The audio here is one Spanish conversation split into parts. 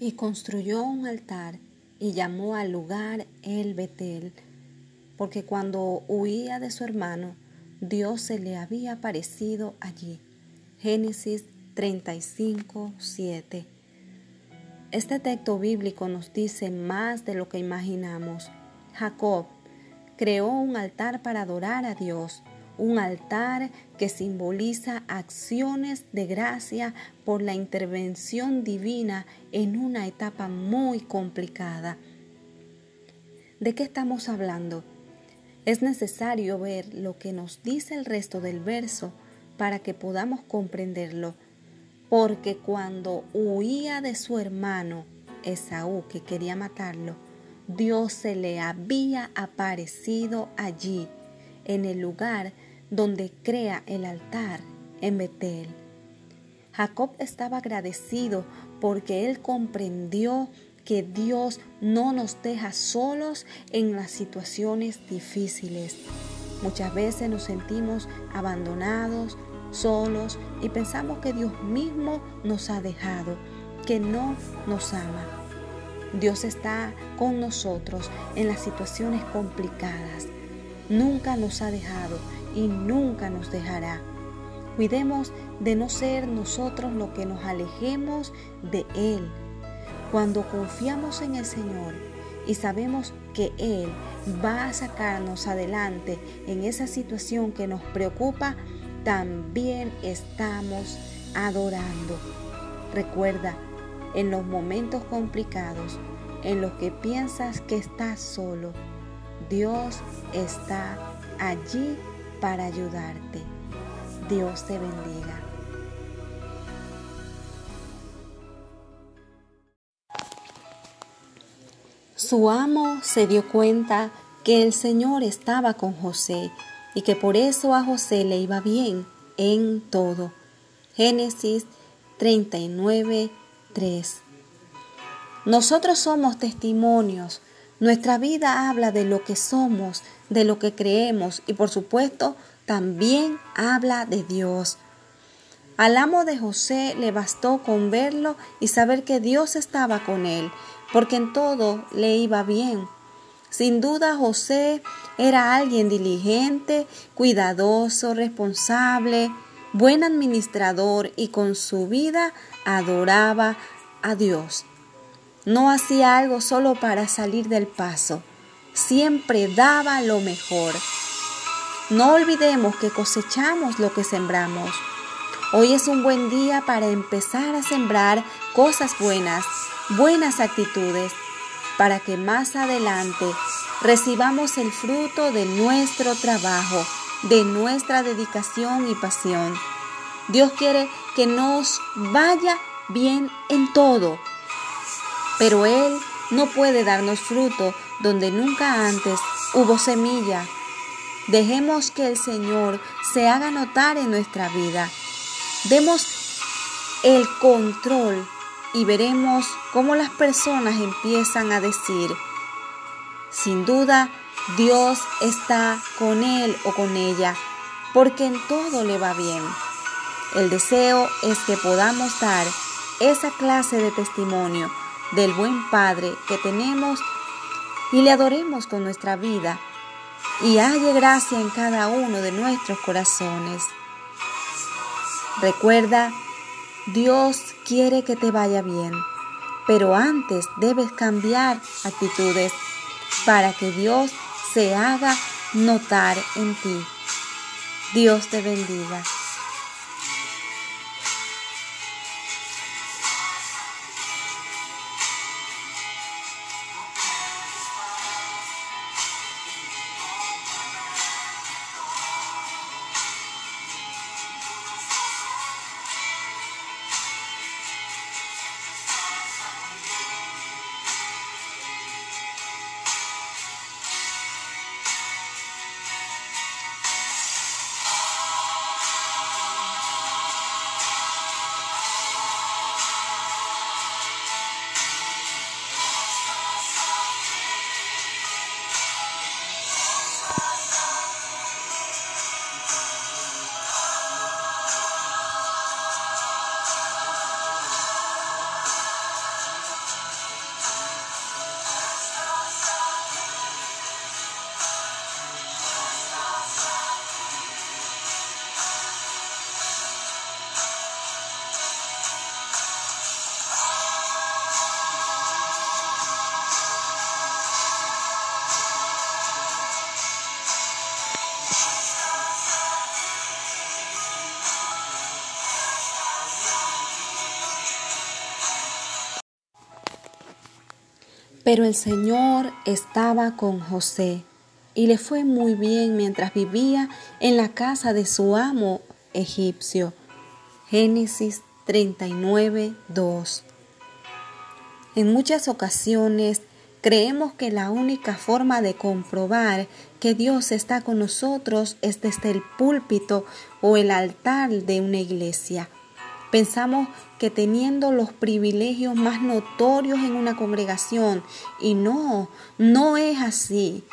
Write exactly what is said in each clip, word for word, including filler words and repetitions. y construyó un altar y llamó al lugar el Betel, porque cuando huía de su hermano, Dios se le había aparecido allí. Génesis treinta y cinco, siete. Este texto bíblico nos dice más de lo que imaginamos. Jacob creó un altar para adorar a Dios, un altar que simboliza acciones de gracia por la intervención divina en una etapa muy complicada. ¿De qué estamos hablando? Es necesario ver lo que nos dice el resto del verso para que podamos comprenderlo. Porque cuando huía de su hermano Esaú, que quería matarlo, Dios se le había aparecido allí, en el lugar donde crea el altar en Betel. Jacob estaba agradecido porque él comprendió que Dios no nos deja solos en las situaciones difíciles. Muchas veces nos sentimos abandonados, solos, y pensamos que Dios mismo nos ha dejado, que no nos ama. Dios está con nosotros en las situaciones complicadas. Nunca nos ha dejado y nunca nos dejará. Cuidemos de no ser nosotros los que nos alejemos de Él. Cuando confiamos en el Señor y sabemos que Él va a sacarnos adelante en esa situación que nos preocupa, también estamos adorando. Recuerda, en los momentos complicados, en los que piensas que estás solo, Dios está allí para ayudarte. Dios te bendiga. Su amo se dio cuenta que el Señor estaba con José y que por eso a José le iba bien en todo. Génesis treinta y nueve, tres. Nosotros somos testimonios. Nuestra vida habla de lo que somos, de lo que creemos y, por supuesto, también habla de Dios. Al amo de José le bastó con verlo y saber que Dios estaba con él, porque en todo le iba bien. Sin duda, José era alguien diligente, cuidadoso, responsable, buen administrador y con su vida adoraba a Dios. No hacía algo solo para salir del paso. Siempre daba lo mejor. No olvidemos que cosechamos lo que sembramos. Hoy es un buen día para empezar a sembrar cosas buenas, buenas actitudes, para que más adelante recibamos el fruto de nuestro trabajo, de nuestra dedicación y pasión. Dios quiere que nos vaya bien en todo. Pero Él no puede darnos fruto donde nunca antes hubo semilla. Dejemos que el Señor se haga notar en nuestra vida. Demos el control y veremos cómo las personas empiezan a decir, sin duda, Dios está con él o con ella, porque en todo le va bien. El deseo es que podamos dar esa clase de testimonio del buen Padre que tenemos y le adoremos con nuestra vida y halle gracia en cada uno de nuestros corazones. Recuerda, Dios quiere que te vaya bien, pero antes debes cambiar actitudes para que Dios se haga notar en ti. Dios te bendiga. Pero el Señor estaba con José y le fue muy bien mientras vivía en la casa de su amo egipcio. Génesis treinta y nueve, dos. En muchas ocasiones creemos que la única forma de comprobar que Dios está con nosotros es desde el púlpito o el altar de una iglesia. Pensamos que teniendo los privilegios más notorios en una congregación, y no, no es así.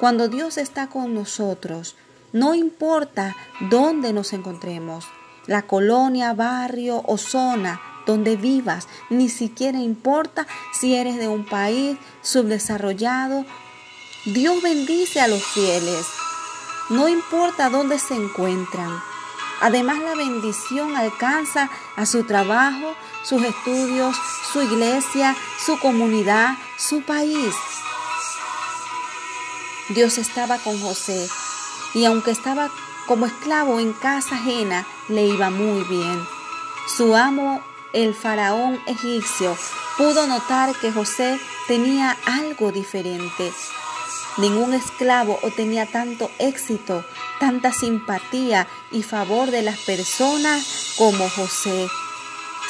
Cuando Dios está con nosotros, no importa dónde nos encontremos, la colonia, barrio o zona donde vivas, ni siquiera importa si eres de un país subdesarrollado. Dios bendice a los fieles, no importa dónde se encuentran. Además, la bendición alcanza a su trabajo, sus estudios, su iglesia, su comunidad, su país. Dios estaba con José, y aunque estaba como esclavo en casa ajena, le iba muy bien. Su amo, el faraón egipcio, pudo notar que José tenía algo diferente. Ningún esclavo obtenía tanto éxito, tanta simpatía y favor de las personas como José.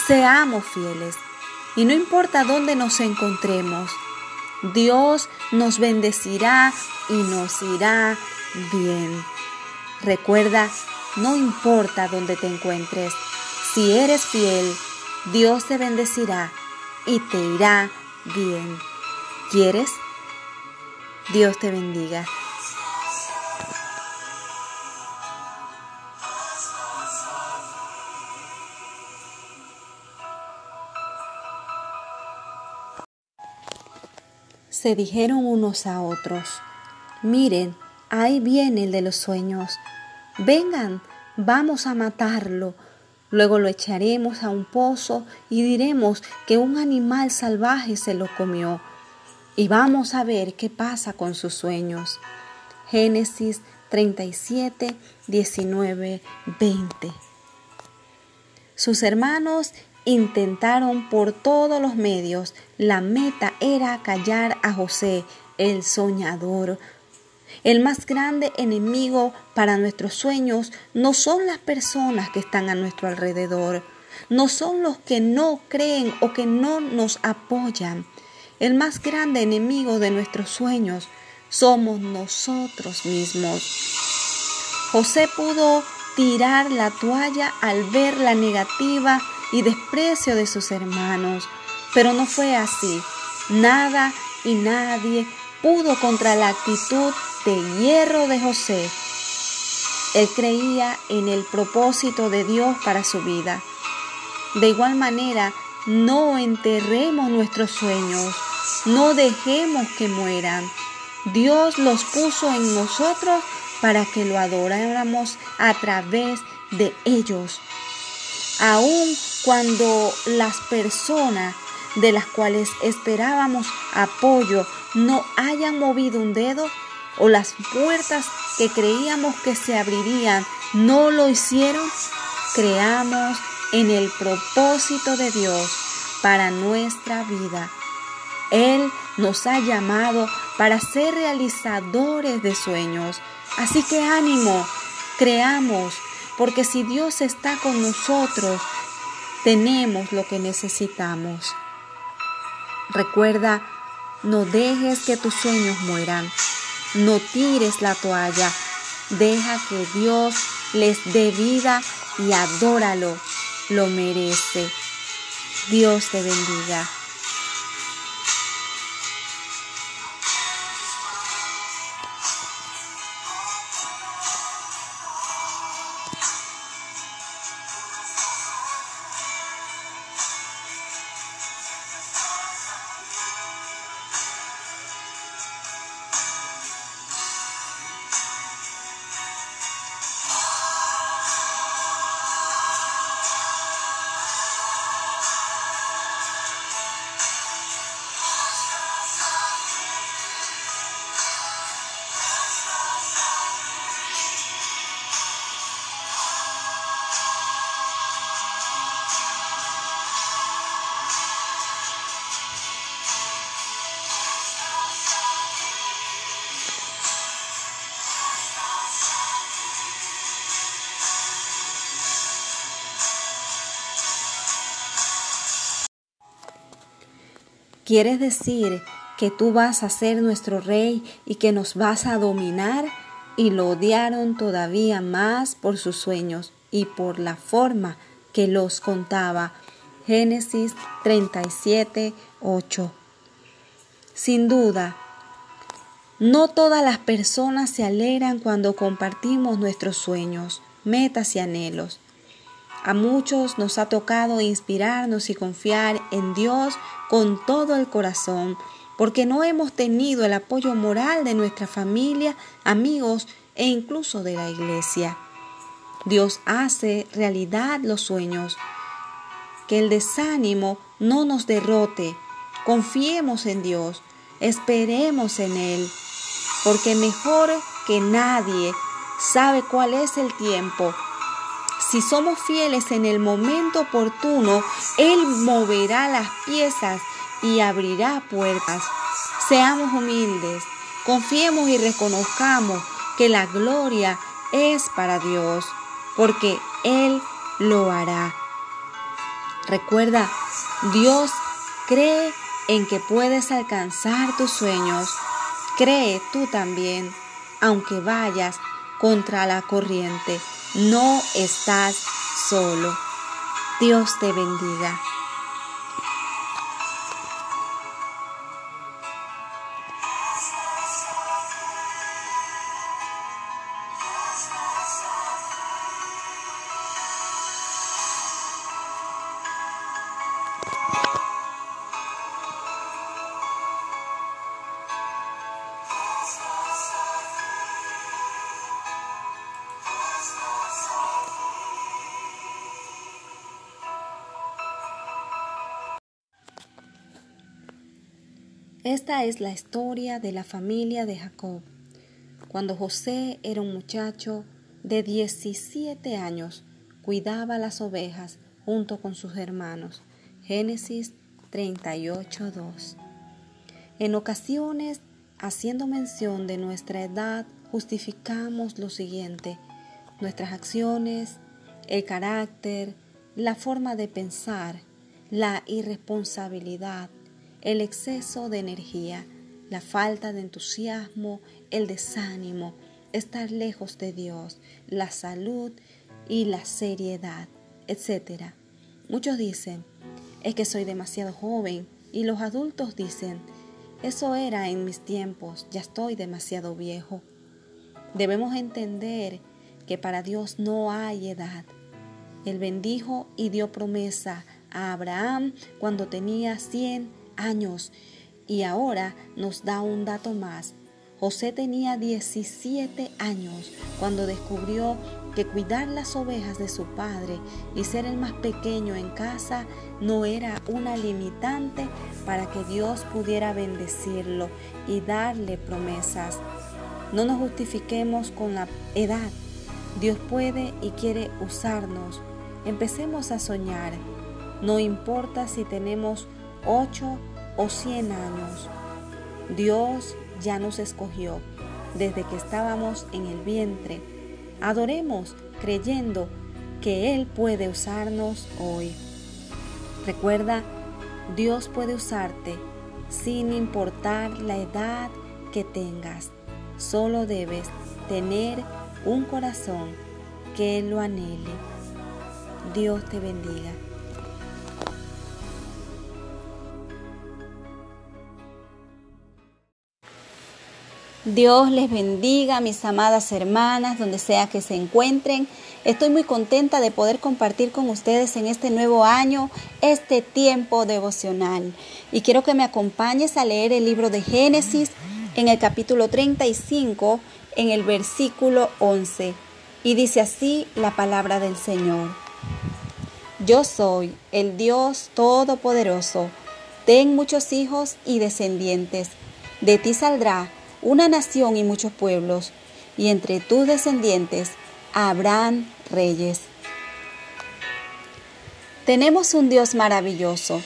Seamos fieles, y no importa dónde nos encontremos, Dios nos bendecirá y nos irá bien. Recuerda, no importa dónde te encuentres, si eres fiel, Dios te bendecirá y te irá bien. ¿Quieres? Dios te bendiga. Se dijeron unos a otros: miren, ahí viene el de los sueños. Vengan, vamos a matarlo. Luego lo echaremos a un pozo y diremos que un animal salvaje se lo comió. Y vamos a ver qué pasa con sus sueños. Génesis treinta y siete, diecinueve, veinte. Sus hermanos intentaron por todos los medios. La meta era callar a José, el soñador. El más grande enemigo para nuestros sueños no son las personas que están a nuestro alrededor, no son los que no creen o que no nos apoyan. El más grande enemigo de nuestros sueños somos nosotros mismos. José pudo tirar la toalla al ver la negativa y desprecio de sus hermanos, pero no fue así. Nada y nadie pudo contra la actitud de hierro de José. Él creía en el propósito de Dios para su vida. De igual manera, no enterremos nuestros sueños. No dejemos que mueran. Dios los puso en nosotros para que lo adoráramos a través de ellos. Aun cuando las personas de las cuales esperábamos apoyo no hayan movido un dedo, o las puertas que creíamos que se abrirían no lo hicieron, creamos en el propósito de Dios para nuestra vida. Él nos ha llamado para ser realizadores de sueños. Así que ánimo, creamos, porque si Dios está con nosotros, tenemos lo que necesitamos. Recuerda, no dejes que tus sueños mueran. No tires la toalla. Deja que Dios les dé vida y adóralo. Lo merece. Dios te bendiga. ¿Quieres decir que tú vas a ser nuestro rey y que nos vas a dominar? Y lo odiaron todavía más por sus sueños y por la forma que los contaba. Génesis treinta y siete, ocho. Sin duda, no todas las personas se alegran cuando compartimos nuestros sueños, metas y anhelos. A muchos nos ha tocado inspirarnos y confiar en Dios con todo el corazón, porque no hemos tenido el apoyo moral de nuestra familia, amigos e incluso de la iglesia. Dios hace realidad los sueños. Que el desánimo no nos derrote. Confiemos en Dios, esperemos en Él, porque mejor que nadie sabe cuál es el tiempo. Si somos fieles en el momento oportuno, Él moverá las piezas y abrirá puertas. Seamos humildes, confiemos y reconozcamos que la gloria es para Dios, porque Él lo hará. Recuerda, Dios cree en que puedes alcanzar tus sueños. Cree tú también, aunque vayas contra la corriente. No estás solo. Dios te bendiga. Esta es la historia de la familia de Jacob. Cuando José era un muchacho de diecisiete años, cuidaba las ovejas junto con sus hermanos. Génesis treinta y ocho, dos. En ocasiones, haciendo mención de nuestra edad, justificamos lo siguiente: nuestras acciones, el carácter, la forma de pensar, la irresponsabilidad, el exceso de energía, la falta de entusiasmo, el desánimo, estar lejos de Dios, la salud y la seriedad, etcétera. Muchos dicen, es que soy demasiado joven, y los adultos dicen, eso era en mis tiempos, ya estoy demasiado viejo. Debemos entender que para Dios no hay edad. Él bendijo y dio promesa a Abraham cuando tenía cien años, y ahora nos da un dato más. José tenía diecisiete años cuando descubrió que cuidar las ovejas de su padre y ser el más pequeño en casa no era una limitante para que Dios pudiera bendecirlo y darle promesas. No nos justifiquemos con la edad. Dios puede y quiere usarnos. Empecemos a soñar. No importa si tenemos ocho o cien años. Dios ya nos escogió desde que estábamos en el vientre. Adoremos creyendo que Él puede usarnos hoy. Recuerda, Dios puede usarte sin importar la edad que tengas. Solo debes tener un corazón que lo anhele. Dios te bendiga. Dios les bendiga, mis amadas hermanas, donde sea que se encuentren. Estoy muy contenta de poder compartir con ustedes en este nuevo año este tiempo devocional. Y quiero que me acompañes a leer el libro de Génesis en el capítulo treinta y cinco, en el versículo once. Y dice así la palabra del Señor. Yo soy el Dios Todopoderoso. Ten muchos hijos y descendientes. De ti saldrá una nación y muchos pueblos, y entre tus descendientes habrán reyes. Tenemos un Dios maravilloso.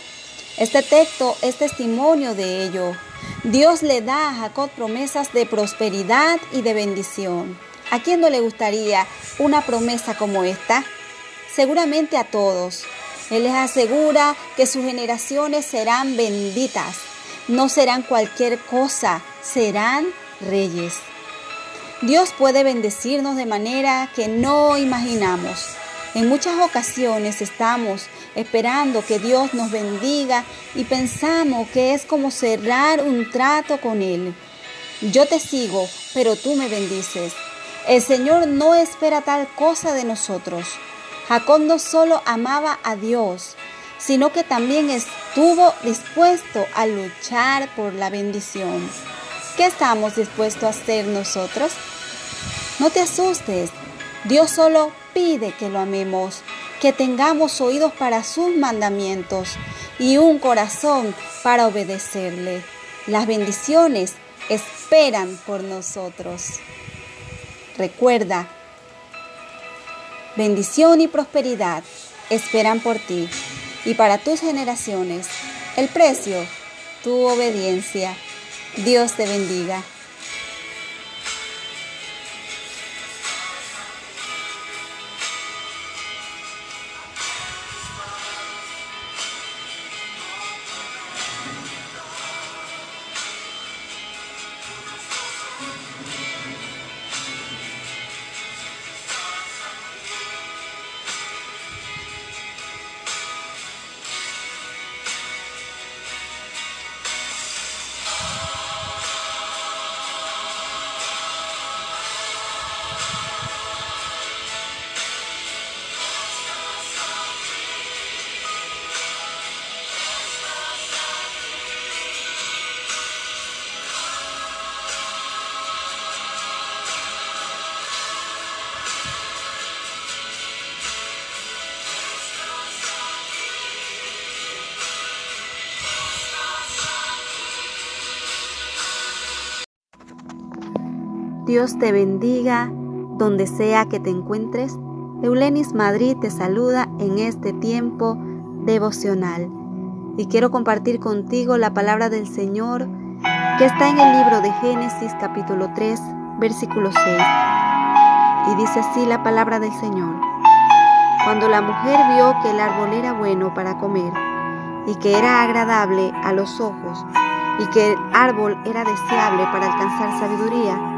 Este texto es testimonio de ello. Dios le da a Jacob promesas de prosperidad y de bendición. ¿A quién no le gustaría una promesa como esta? Seguramente a todos. Él les asegura que sus generaciones serán benditas. No serán cualquier cosa, serán reyes. Dios puede bendecirnos de manera que no imaginamos. En muchas ocasiones estamos esperando que Dios nos bendiga y pensamos que es como cerrar un trato con Él. Yo te sigo, pero tú me bendices. El Señor no espera tal cosa de nosotros. Jacob no solo amaba a Dios, sino que también estuvo dispuesto a luchar por la bendición. ¿Qué estamos dispuestos a hacer nosotros? No te asustes. Dios solo pide que lo amemos, que tengamos oídos para sus mandamientos y un corazón para obedecerle. Las bendiciones esperan por nosotros. Recuerda, bendición y prosperidad esperan por ti y para tus generaciones. El precio, tu obediencia. Dios te bendiga. Dios te bendiga donde sea que te encuentres. Eulenis Madrid te saluda en este tiempo devocional. Y quiero compartir contigo la palabra del Señor que está en el libro de Génesis capítulo tres, versículo seis. Y dice así la palabra del Señor. Cuando la mujer vio que el árbol era bueno para comer y que era agradable a los ojos y que el árbol era deseable para alcanzar sabiduría,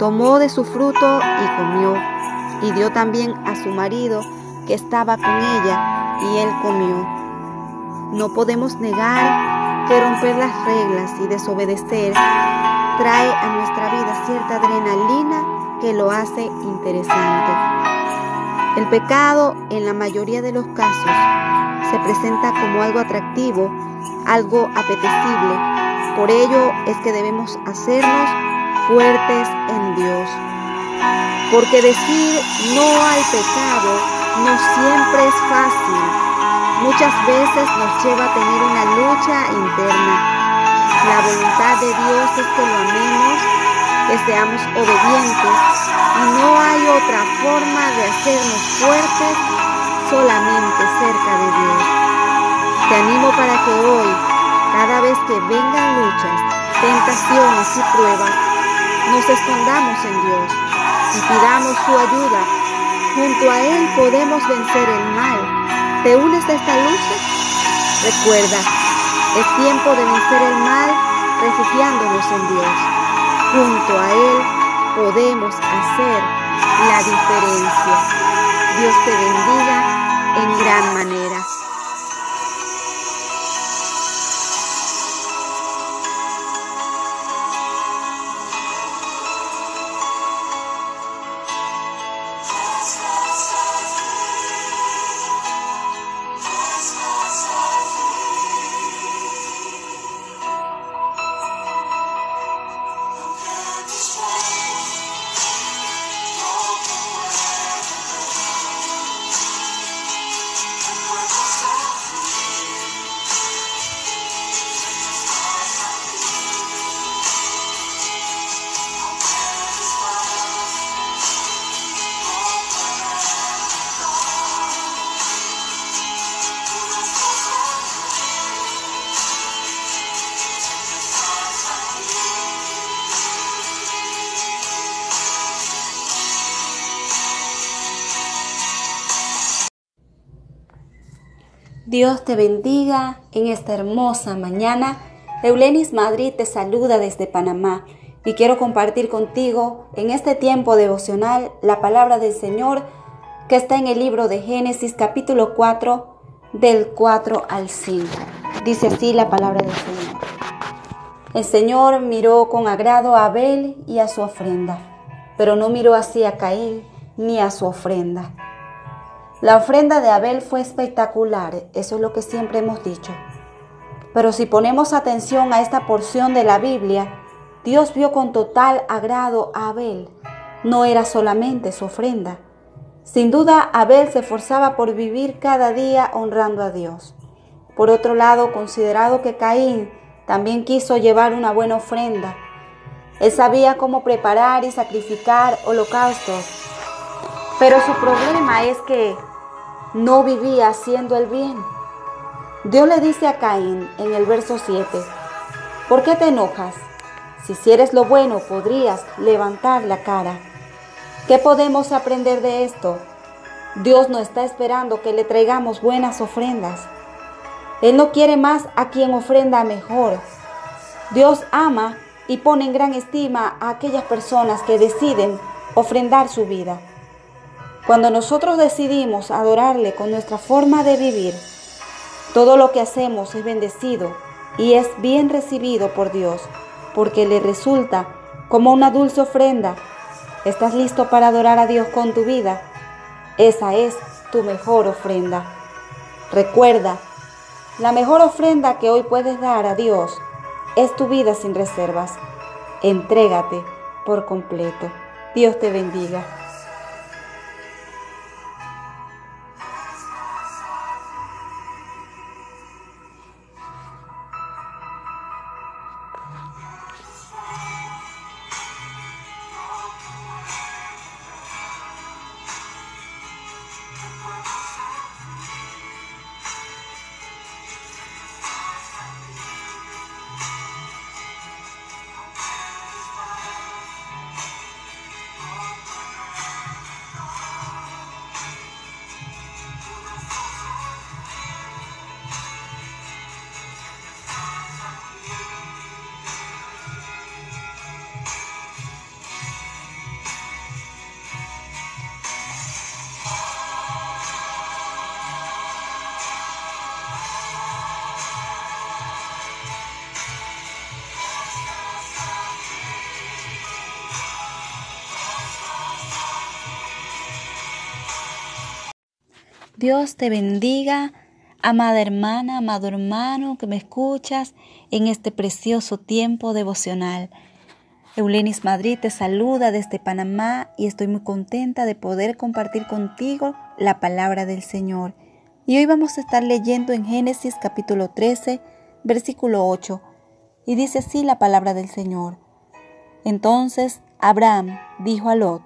tomó de su fruto y comió, y dio también a su marido que estaba con ella, y él comió. No podemos negar que romper las reglas y desobedecer trae a nuestra vida cierta adrenalina que lo hace interesante. El pecado, en la mayoría de los casos, se presenta como algo atractivo, algo apetecible. Por ello es que debemos hacernos fuertes en Dios, porque decir no al pecado no siempre es fácil. Muchas veces nos lleva a tener una lucha interna. La voluntad de Dios es que lo amemos, que seamos obedientes, y no hay otra forma de hacernos fuertes, solamente cerca de Dios. Te animo para que hoy, cada vez que vengan luchas, tentaciones y pruebas, nos escondamos en Dios y pidamos su ayuda. Junto a Él podemos vencer el mal. ¿Te unes a esta lucha? Recuerda, es tiempo de vencer el mal refugiándonos en Dios. Junto a Él podemos hacer la diferencia. Dios te bendiga en gran manera. Dios te bendiga en esta hermosa mañana Eulenis Madrid te saluda desde Panamá y quiero compartir contigo en este tiempo devocional la palabra del Señor que está en el libro de Génesis capítulo cuatro del cuatro al cinco. Dice así la palabra del Señor. El Señor miró con agrado a Abel y a su ofrenda, pero no miró así a Caín ni a su ofrenda. La ofrenda de Abel fue espectacular, eso es lo que siempre hemos dicho. Pero si ponemos atención a esta porción de la Biblia, Dios vio con total agrado a Abel. No era solamente su ofrenda. Sin duda, Abel se esforzaba por vivir cada día honrando a Dios. Por otro lado, considerado que Caín también quiso llevar una buena ofrenda. Él sabía cómo preparar y sacrificar holocaustos. Pero su problema es que no vivía haciendo el bien. Dios le dice a Caín en el verso siete, ¿por qué te enojas? Si hicieras lo bueno, podrías levantar la cara. ¿Qué podemos aprender de esto? Dios no está esperando que le traigamos buenas ofrendas. Él no quiere más a quien ofrenda mejor. Dios ama y pone en gran estima a aquellas personas que deciden ofrendar su vida. Cuando nosotros decidimos adorarle con nuestra forma de vivir, todo lo que hacemos es bendecido y es bien recibido por Dios, porque le resulta como una dulce ofrenda. ¿Estás listo para adorar a Dios con tu vida? Esa es tu mejor ofrenda. Recuerda, la mejor ofrenda que hoy puedes dar a Dios es tu vida sin reservas. Entrégate por completo. Dios te bendiga. Dios te bendiga, amada hermana, amado hermano que me escuchas en este precioso tiempo devocional. Eulenis Madrid te saluda desde Panamá y estoy muy contenta de poder compartir contigo la palabra del Señor. Y hoy vamos a estar leyendo en Génesis capítulo trece, versículo ocho, y dice así la palabra del Señor. Entonces Abraham dijo a Lot,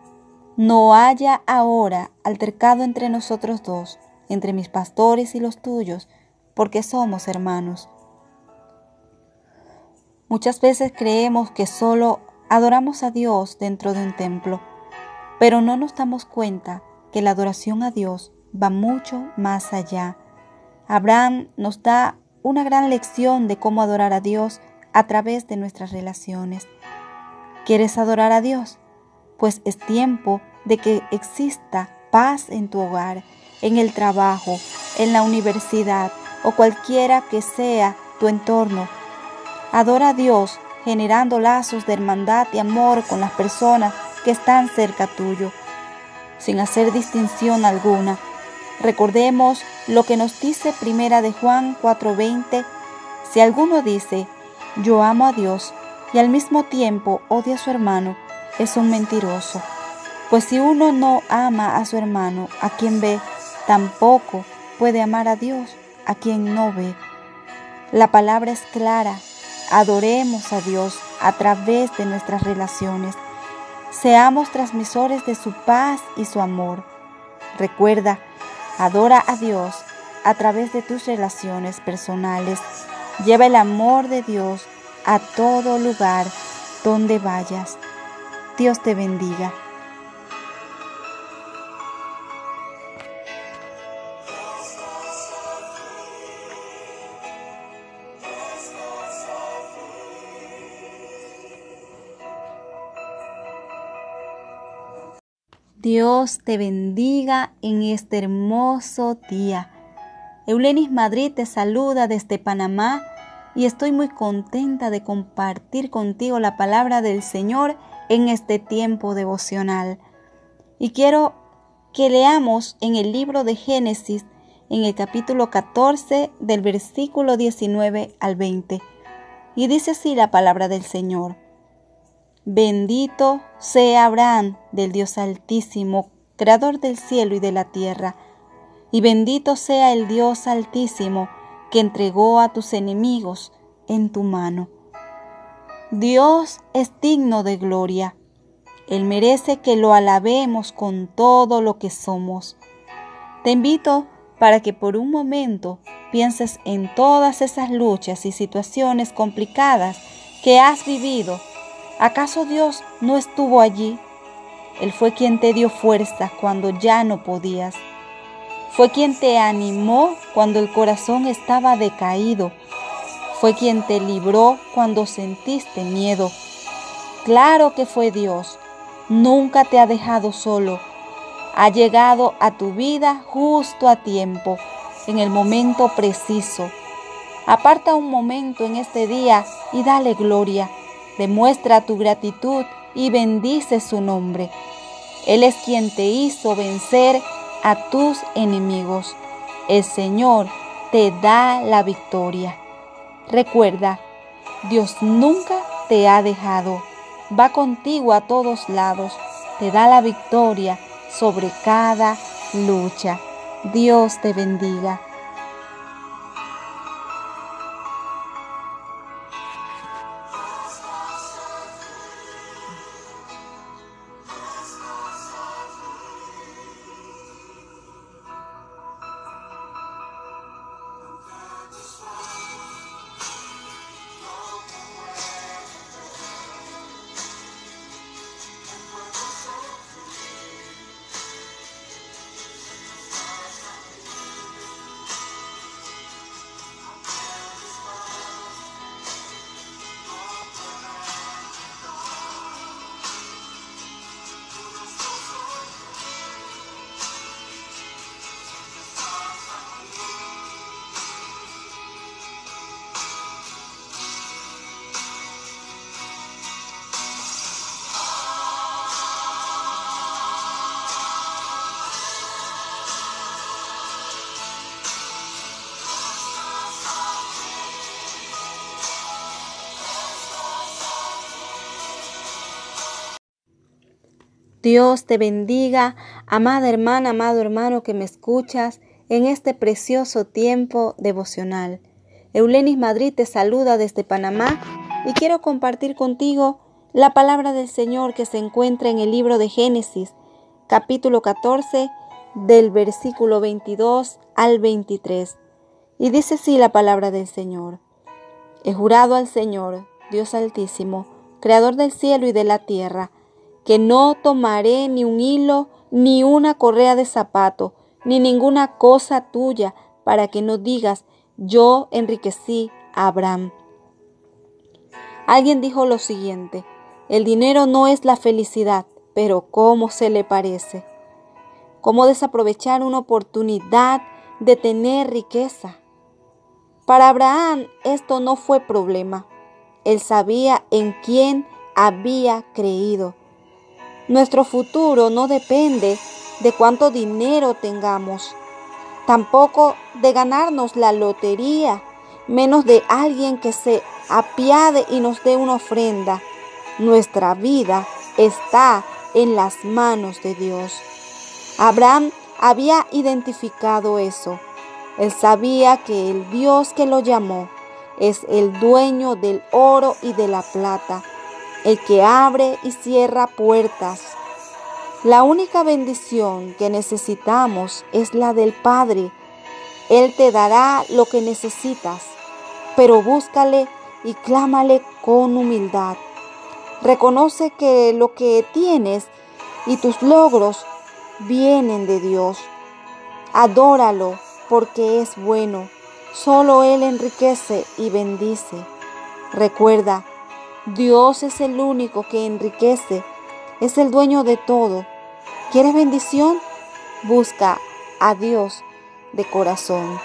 no haya ahora altercado entre nosotros dos, entre mis pastores y los tuyos, porque somos hermanos. Muchas veces creemos que solo adoramos a Dios dentro de un templo, pero no nos damos cuenta que la adoración a Dios va mucho más allá. Abraham nos da una gran lección de cómo adorar a Dios a través de nuestras relaciones. ¿Quieres adorar a Dios? Pues es tiempo de que exista paz en tu hogar, en el trabajo, en la universidad o cualquiera que sea tu entorno. Adora a Dios generando lazos de hermandad y amor con las personas que están cerca tuyo, sin hacer distinción alguna. Recordemos lo que nos dice Primera de Juan cuatro veinte. Si alguno dice, yo amo a Dios y al mismo tiempo odia a su hermano, es un mentiroso, pues si uno no ama a su hermano, a quien ve, tampoco puede amar a Dios, a quien no ve. La palabra es clara, adoremos a Dios a través de nuestras relaciones, seamos transmisores de su paz y su amor. Recuerda, adora a Dios a través de tus relaciones personales, lleva el amor de Dios a todo lugar donde vayas. Dios te bendiga. Dios te bendiga en este hermoso día. Eulenis Madrid te saluda desde Panamá y estoy muy contenta de compartir contigo la palabra del Señor en este tiempo devocional. Y quiero que leamos en el libro de Génesis, en el capítulo catorce, del versículo diecinueve al veinte. Y dice así la palabra del Señor. Bendito sea Abraham del Dios Altísimo, creador del cielo y de la tierra. Y bendito sea el Dios Altísimo, que entregó a tus enemigos en tu mano. Dios es digno de gloria. Él merece que lo alabemos con todo lo que somos. Te invito para que por un momento pienses en todas esas luchas y situaciones complicadas que has vivido. ¿Acaso Dios no estuvo allí? Él fue quien te dio fuerza cuando ya no podías. Fue quien te animó cuando el corazón estaba decaído. Fue quien te libró cuando sentiste miedo. Claro que fue Dios. Nunca te ha dejado solo. Ha llegado a tu vida justo a tiempo, en el momento preciso. Aparta un momento en este día y dale gloria. Demuestra tu gratitud y bendice su nombre. Él es quien te hizo vencer a tus enemigos. El Señor te da la victoria. Recuerda, Dios nunca te ha dejado. Va contigo a todos lados. Te da la victoria sobre cada lucha. Dios te bendiga. Dios te bendiga, amada hermana, amado hermano que me escuchas en este precioso tiempo devocional. Eulenis Madrid te saluda desde Panamá y quiero compartir contigo la palabra del Señor que se encuentra en el libro de Génesis, capítulo catorce, del versículo veintidós al veintitrés. Y dice así la palabra del Señor. He jurado al Señor, Dios Altísimo, creador del cielo y de la tierra, que no tomaré ni un hilo, ni una correa de zapato, ni ninguna cosa tuya, para que no digas, yo enriquecí a Abraham. Alguien dijo lo siguiente, el dinero no es la felicidad, pero ¿cómo se le parece? ¿Cómo desaprovechar una oportunidad de tener riqueza? Para Abraham esto no fue problema. Él sabía en quién había creído. Nuestro futuro no depende de cuánto dinero tengamos, tampoco de ganarnos la lotería, menos de alguien que se apiade y nos dé una ofrenda. Nuestra vida está en las manos de Dios. Abraham había identificado eso. Él sabía que el Dios que lo llamó es el dueño del oro y de la plata. El que abre y cierra puertas. La única bendición que necesitamos es la del Padre. Él te dará lo que necesitas, pero búscale y clámale con humildad. Reconoce que lo que tienes y tus logros vienen de Dios. Adóralo porque es bueno. Solo Él enriquece y bendice. Recuerda, Dios es el único que enriquece, es el dueño de todo. ¿Quieres bendición? Busca a Dios de corazón.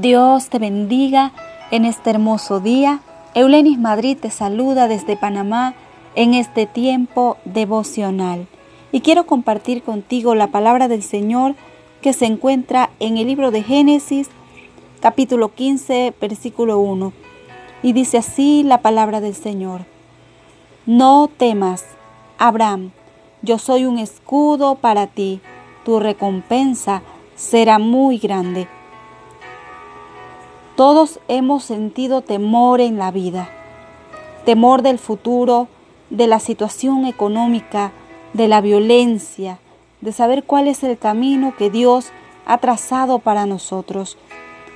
Dios te bendiga en este hermoso día. Eulenis Madrid te saluda desde Panamá en este tiempo devocional. Y quiero compartir contigo la palabra del Señor que se encuentra en el libro de Génesis, capítulo quince, versículo uno. Y dice así la palabra del Señor. No temas, Abraham, yo soy un escudo para ti. Tu recompensa será muy grande. Todos hemos sentido temor en la vida, temor del futuro, de la situación económica, de la violencia, de saber cuál es el camino que Dios ha trazado para nosotros,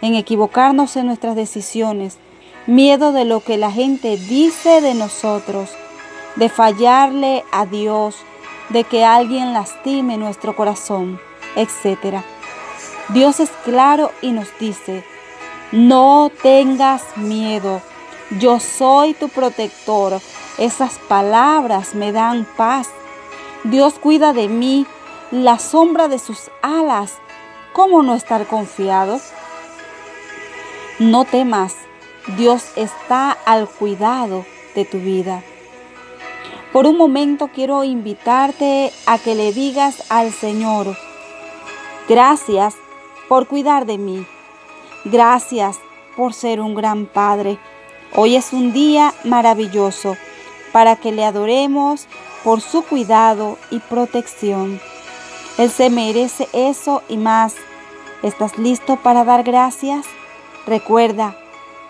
en equivocarnos en nuestras decisiones, miedo de lo que la gente dice de nosotros, de fallarle a Dios, de que alguien lastime nuestro corazón, etcétera. Dios es claro y nos dice: no tengas miedo, yo soy tu protector. Esas palabras me dan paz. Dios cuida de mí, la sombra de sus alas. ¿Cómo no estar confiado? No temas, Dios está al cuidado de tu vida. Por un momento quiero invitarte a que le digas al Señor: gracias por cuidar de mí. Gracias por ser un gran Padre. Hoy es un día maravilloso para que le adoremos por su cuidado y protección. Él se merece eso y más. ¿Estás listo para dar gracias? Recuerda,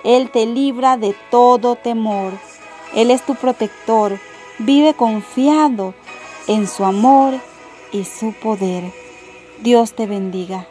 Él te libra de todo temor. Él es tu protector. Vive confiado en su amor y su poder. Dios te bendiga.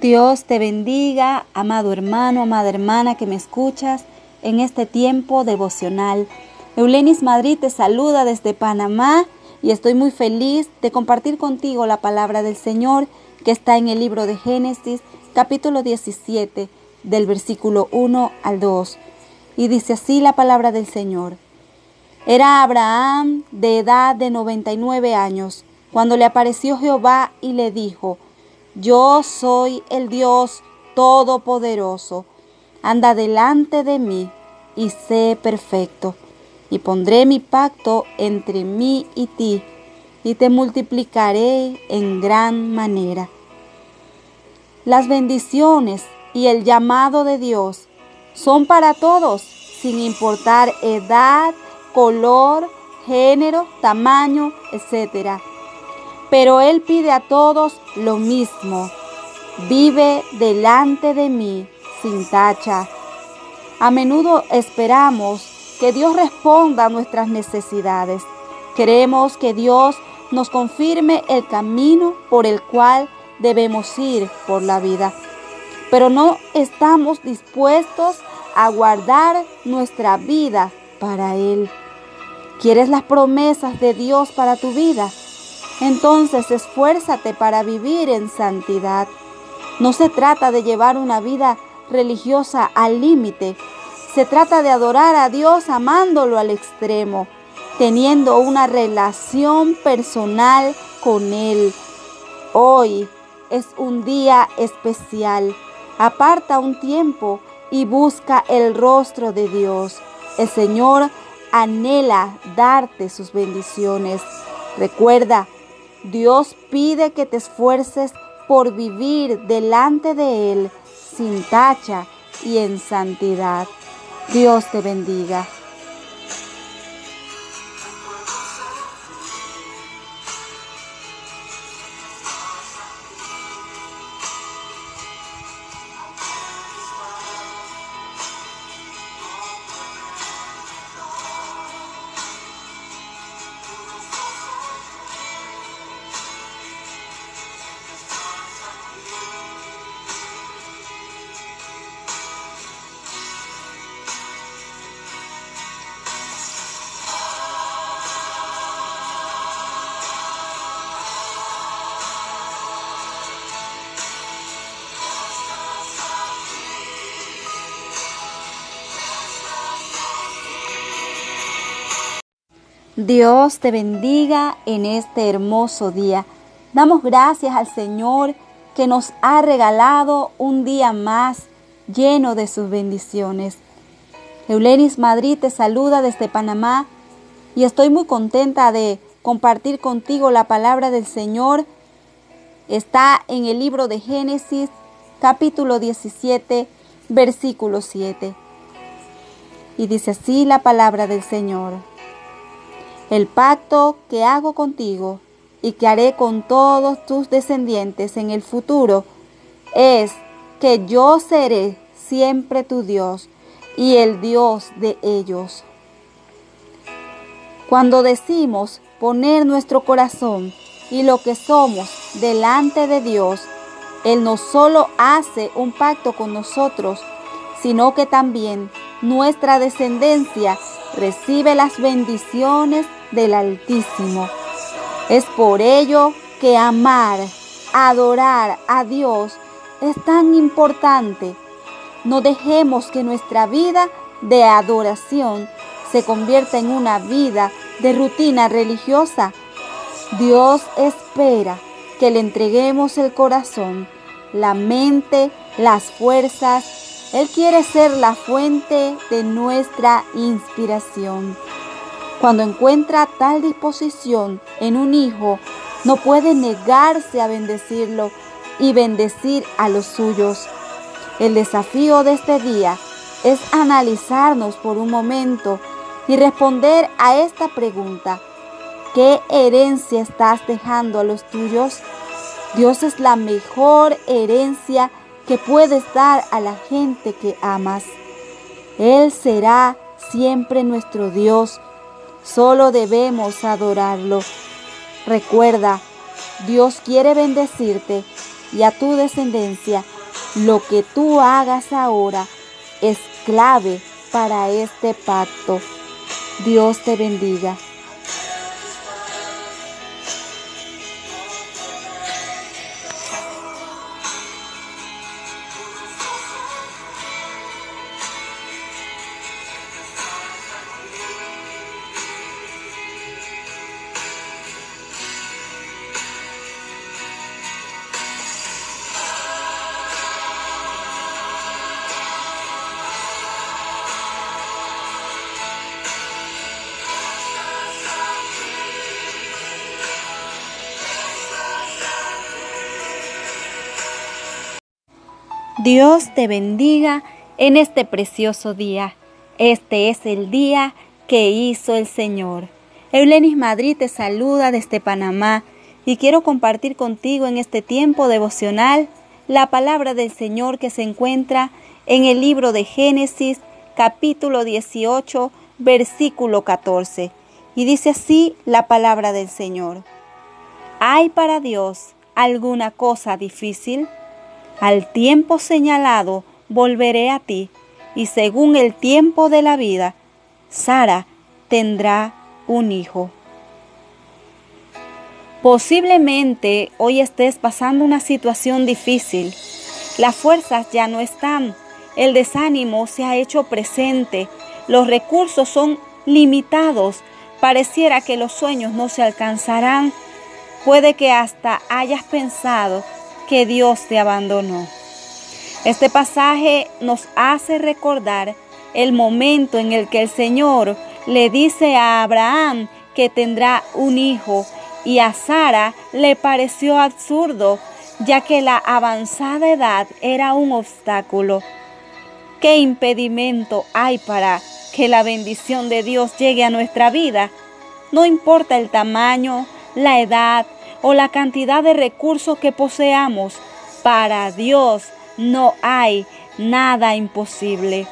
Dios te bendiga, amado hermano, amada hermana que me escuchas en este tiempo devocional. Eulenis Madrid te saluda desde Panamá y estoy muy feliz de compartir contigo la palabra del Señor que está en el libro de Génesis, capítulo diecisiete, del versículo uno al dos. Y dice así la palabra del Señor. Era Abraham de edad de noventa y nueve años, cuando le apareció Jehová y le dijo: yo soy el Dios Todopoderoso, anda delante de mí y sé perfecto, y pondré mi pacto entre mí y ti, y te multiplicaré en gran manera. Las bendiciones y el llamado de Dios son para todos, sin importar edad, color, género, tamaño, etcétera. Pero Él pide a todos lo mismo: vive delante de mí sin tacha. A menudo esperamos que Dios responda a nuestras necesidades. Queremos que Dios nos confirme el camino por el cual debemos ir por la vida. Pero no estamos dispuestos a guardar nuestra vida para Él. ¿Quieres las promesas de Dios para tu vida? Entonces esfuérzate para vivir en santidad. No se trata de llevar una vida religiosa al límite. Se trata de adorar a Dios amándolo al extremo. teniendo una relación personal con Él. Hoy es un día especial. Aparta un tiempo y busca el rostro de Dios. El Señor anhela darte sus bendiciones. Recuerda, Dios pide que te esfuerces por vivir delante de Él sin tacha y en santidad. Dios te bendiga. Dios te bendiga en este hermoso día. Damos gracias al Señor que nos ha regalado un día más lleno de sus bendiciones. Eulenis Madrid te saluda desde Panamá y estoy muy contenta de compartir contigo la palabra del Señor. Está en el libro de Génesis, capítulo diecisiete, versículo siete. Y dice así la palabra del Señor. El pacto que hago contigo y que haré con todos tus descendientes en el futuro es que yo seré siempre tu Dios y el Dios de ellos. Cuando decimos poner nuestro corazón y lo que somos delante de Dios, Él no solo hace un pacto con nosotros, sino que también nuestra descendencia recibe las bendiciones del Altísimo. Es por ello que amar, adorar a Dios es tan importante. No dejemos que nuestra vida de adoración se convierta en una vida de rutina religiosa. Dios espera que le entreguemos el corazón, la mente, las fuerzas. Él quiere ser la fuente de nuestra inspiración. Cuando encuentra tal disposición en un hijo, no puede negarse a bendecirlo y bendecir a los suyos. El desafío de este día es analizarnos por un momento y responder a esta pregunta: ¿qué herencia estás dejando a los tuyos? Dios es la mejor herencia que puedes dar a la gente que amas. Él será siempre nuestro Dios. Solo debemos adorarlo. Recuerda, Dios quiere bendecirte y a tu descendencia. Lo que tú hagas ahora es clave para este pacto. Dios te bendiga. Dios te bendiga en este precioso día. Este es el día que hizo el Señor. Eulenis Madrid te saluda desde Panamá y quiero compartir contigo en este tiempo devocional la palabra del Señor que se encuentra en el libro de Génesis, capítulo dieciocho, versículo catorce. Y dice así la palabra del Señor. ¿Hay para Dios alguna cosa difícil? Al tiempo señalado volveré a ti, y según el tiempo de la vida, Sara tendrá un hijo. Posiblemente hoy estés pasando una situación difícil. Las fuerzas ya no están, el desánimo se ha hecho presente, los recursos son limitados Pareciera que los sueños no se alcanzarán. Puede que hasta hayas pensado que Dios te abandonó. Este pasaje nos hace recordar el momento en el que el Señor le dice a Abraham que tendrá un hijo, y a Sara le pareció absurdo, ya que la avanzada edad era un obstáculo. ¿Qué impedimento hay para que la bendición de Dios llegue a nuestra vida? No importa el tamaño, la edad o la cantidad de recursos que poseamos, para Dios no hay nada imposible.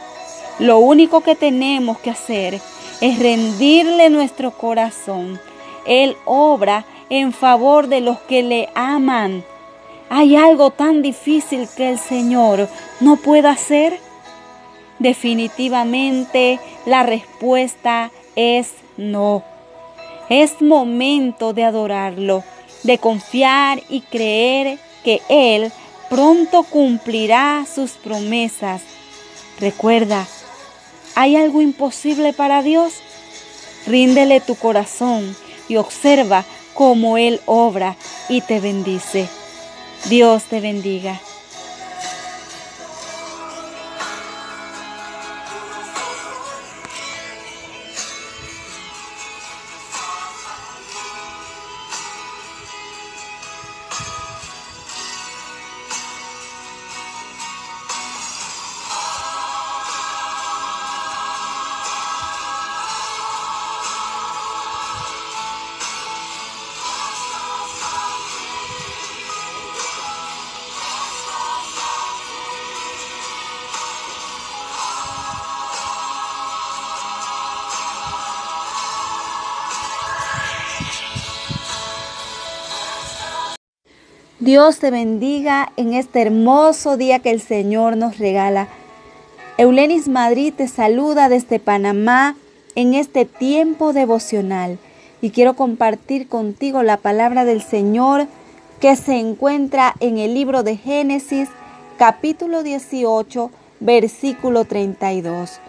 Lo único que tenemos que hacer es rendirle nuestro corazón. Él obra en favor de los que le aman. ¿Hay algo tan difícil que el Señor no pueda hacer? Definitivamente la respuesta es no. Es momento de adorarlo, de confiar y creer que Él pronto cumplirá sus promesas. Recuerda, ¿hay algo imposible para Dios? Ríndele tu corazón y observa cómo Él obra y te bendice. Dios te bendiga. Dios te bendiga en este hermoso día que el Señor nos regala. Eulenis Madrid te saluda desde Panamá en este tiempo devocional. Y quiero compartir contigo la palabra del Señor que se encuentra en el libro de Génesis, capítulo dieciocho, versículo treinta y dos.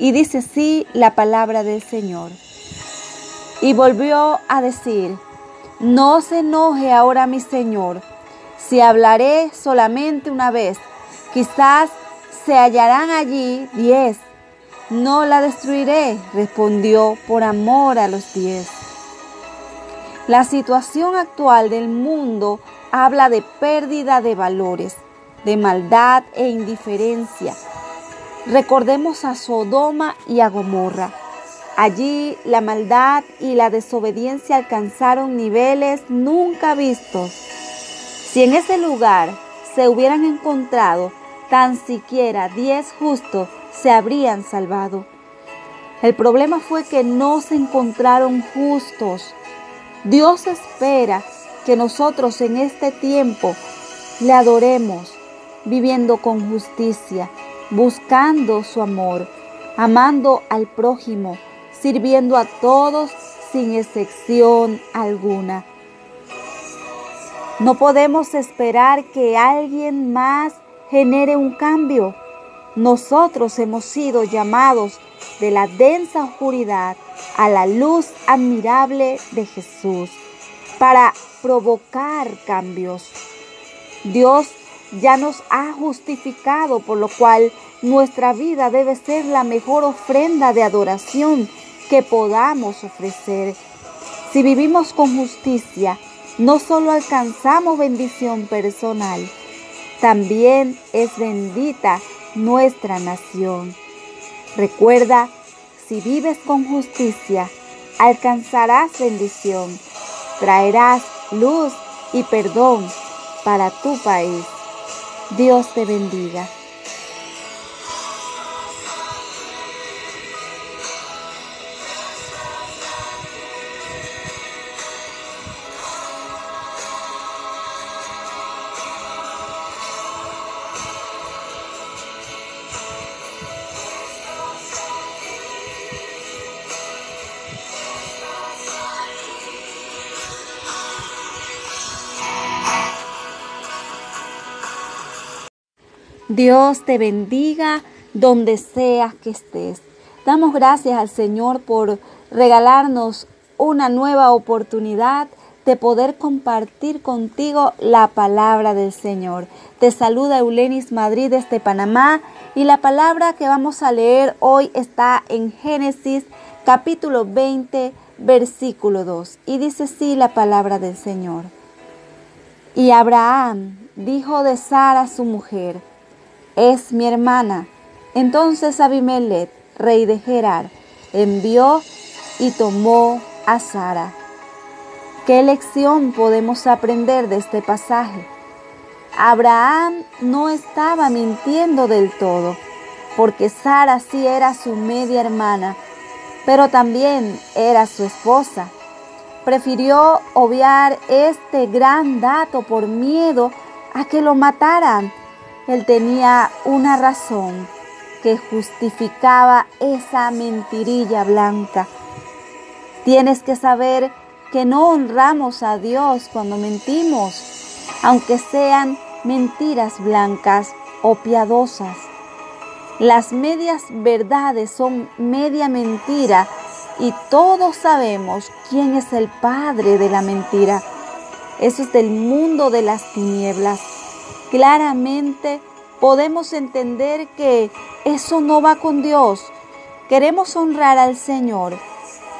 Y dice así la palabra del Señor. Y volvió a decir: no se enoje ahora mi Señor, si hablaré solamente una vez, quizás se hallarán allí diez. No la destruiré, respondió, por amor a los diez. La situación actual del mundo habla de pérdida de valores, de maldad e indiferencia. Recordemos a Sodoma y a Gomorra. Allí la maldad y la desobediencia alcanzaron niveles nunca vistos. Si en ese lugar se hubieran encontrado tan siquiera diez justos, se habrían salvado. El problema fue que no se encontraron justos. Dios espera que nosotros en este tiempo le adoremos, viviendo con justicia, buscando su amor, amando al prójimo, sirviendo a todos sin excepción alguna. No podemos esperar que alguien más genere un cambio. Nosotros hemos sido llamados de la densa oscuridad a la luz admirable de Jesús para provocar cambios. Dios ya nos ha justificado, por lo cual nuestra vida debe ser la mejor ofrenda de adoración que podamos ofrecer. Si vivimos con justicia, no solo alcanzamos bendición personal, también es bendita nuestra nación. Recuerda, si vives con justicia, alcanzarás bendición, traerás luz y perdón para tu país. Dios te bendiga. Dios te bendiga donde sea que estés. Damos gracias al Señor por regalarnos una nueva oportunidad de poder compartir contigo la palabra del Señor. Te saluda Eulenis Madrid desde Panamá, y la palabra que vamos a leer hoy está en Génesis capítulo veinte, versículo dos, y dice así la palabra del Señor. Y Abraham dijo de Sara su mujer: es mi hermana. Entonces Abimelech, rey de Gerar, envió y tomó a Sara. ¿Qué lección podemos aprender de este pasaje? Abraham no estaba mintiendo del todo, porque Sara sí era su media hermana, pero también era su esposa. Prefirió obviar este gran dato por miedo a que lo mataran. Él tenía una razón que justificaba esa mentirilla blanca. Tienes que saber que no honramos a Dios cuando mentimos, aunque sean mentiras blancas o piadosas. Las medias verdades son media mentira, y todos sabemos quién es el padre de la mentira. Eso es del mundo de las tinieblas. Claramente podemos entender que eso no va con Dios. Queremos honrar al Señor.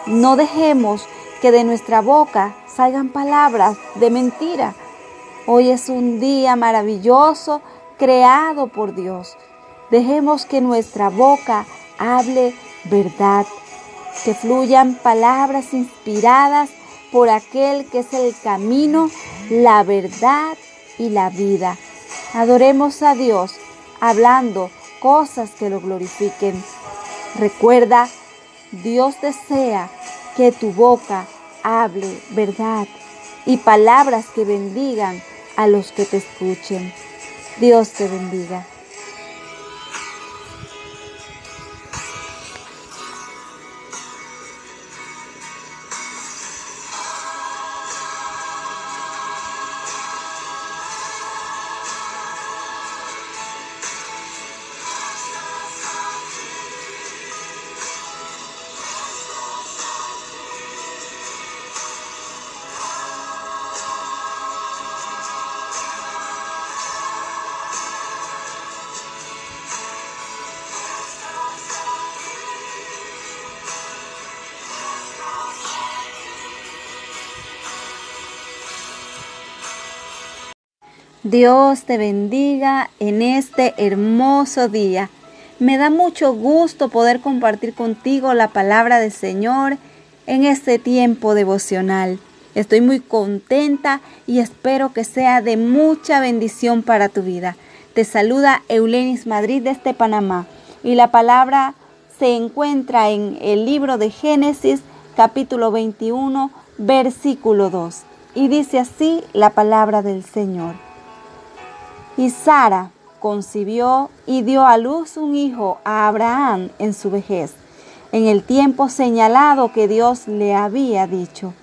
No dejemos que de nuestra boca salgan palabras de mentira. Hoy es un día maravilloso creado por Dios. Dejemos que nuestra boca hable verdad, que fluyan palabras inspiradas por aquel que es el camino, la verdad y la vida. Adoremos a Dios hablando cosas que lo glorifiquen. Recuerda, Dios desea que tu boca hable verdad y palabras que bendigan a los que te escuchen. Dios te bendiga. Dios te bendiga en este hermoso día. Me da mucho gusto poder compartir contigo la palabra del Señor en este tiempo devocional. Estoy muy contenta y espero que sea de mucha bendición para tu vida. Te saluda Eulenis Madrid desde Panamá, y la palabra se encuentra en el libro de Génesis capítulo veintiuno, versículo dos, y dice así la palabra del Señor. Y Sara concibió y dio a luz un hijo a Abraham en su vejez, en el tiempo señalado que Dios le había dicho.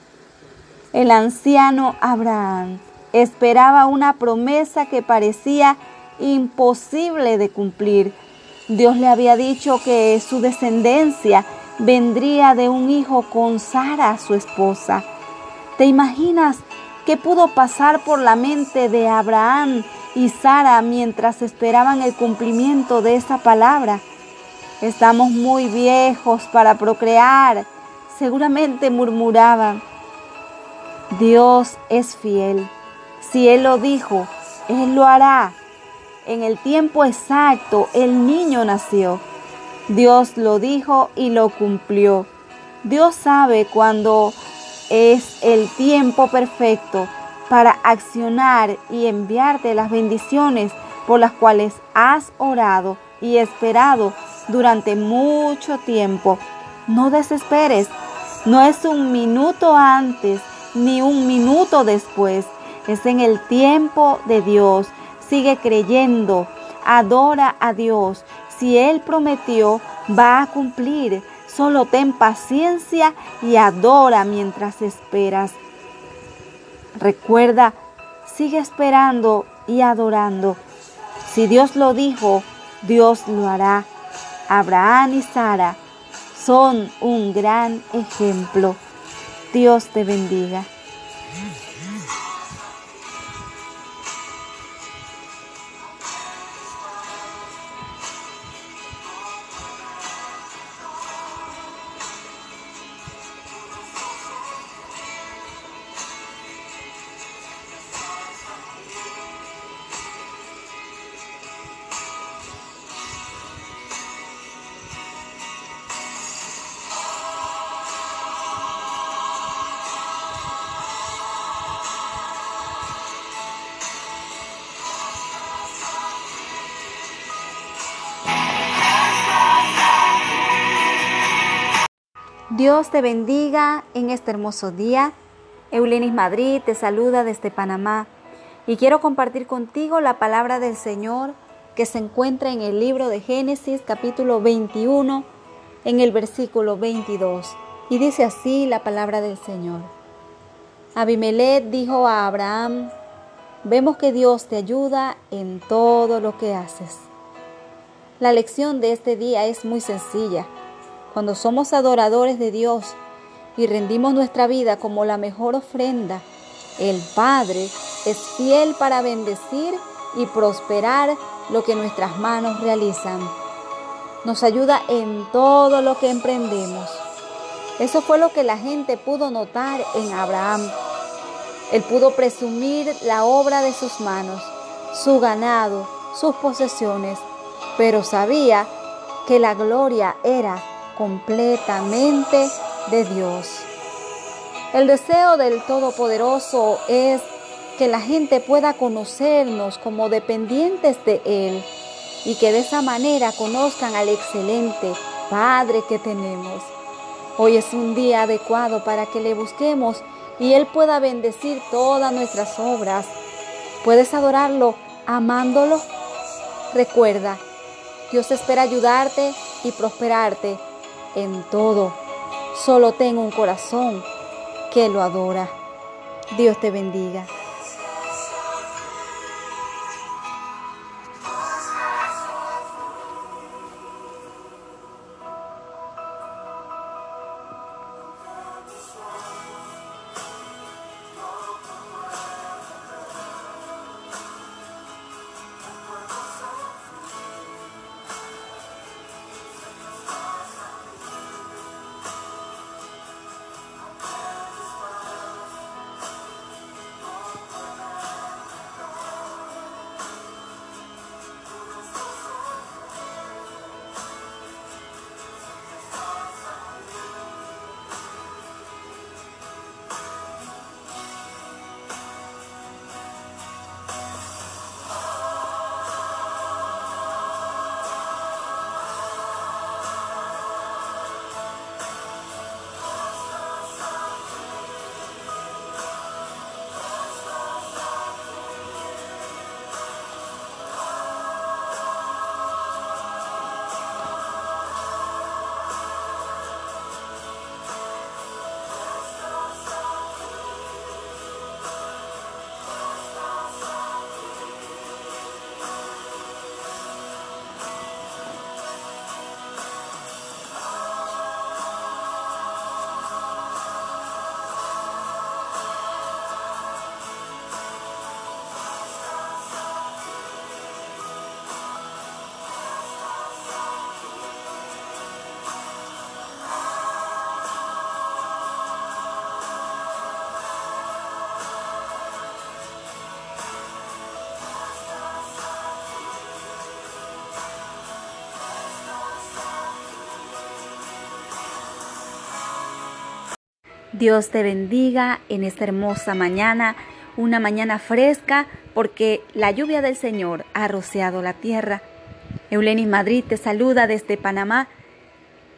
El anciano Abraham esperaba una promesa que parecía imposible de cumplir. Dios le había dicho que su descendencia vendría de un hijo con Sara, su esposa. ¿Te imaginas qué pudo pasar por la mente de Abraham y Sara mientras esperaban el cumplimiento de esa palabra? Estamos muy viejos para procrear, seguramente murmuraban. Dios es fiel. Si Él lo dijo, Él lo hará. En el tiempo exacto el niño nació. Dios lo dijo y lo cumplió. Dios sabe cuándo es el tiempo perfecto para accionar y enviarte las bendiciones por las cuales has orado y esperado durante mucho tiempo. No desesperes, no es un minuto antes ni un minuto después, es en el tiempo de Dios. Sigue creyendo, adora a Dios. Si Él prometió, va a cumplir. Solo ten paciencia y adora mientras esperas. Recuerda, sigue esperando y adorando. Si Dios lo dijo, Dios lo hará. Abraham y Sara son un gran ejemplo. Dios te bendiga. Dios te bendiga en este hermoso día. Eulenis Madrid te saluda desde Panamá y quiero compartir contigo la palabra del Señor que se encuentra en el libro de Génesis capítulo veintiuno en el versículo veintidós y dice así la palabra del Señor. Abimelech dijo a Abraham: vemos que Dios te ayuda en todo lo que haces. La lección de este día es muy sencilla. Cuando somos adoradores de Dios y rendimos nuestra vida como la mejor ofrenda, el Padre es fiel para bendecir y prosperar lo que nuestras manos realizan. Nos ayuda en todo lo que emprendemos. Eso fue lo que la gente pudo notar en Abraham. Él pudo presumir la obra de sus manos, su ganado, sus posesiones, pero sabía que la gloria era completamente de Dios. El deseo del Todopoderoso es que la gente pueda conocernos como dependientes de Él y que de esa manera conozcan al excelente Padre que tenemos. Hoy es un día adecuado para que le busquemos y Él pueda bendecir todas nuestras obras. ¿Puedes adorarlo amándolo? Recuerda, Dios espera ayudarte y prosperarte en todo. Solo tengo un corazón que lo adora. Dios te bendiga. Dios te bendiga en esta hermosa mañana, una mañana fresca porque la lluvia del Señor ha rociado la tierra. Eulenis Madrid te saluda desde Panamá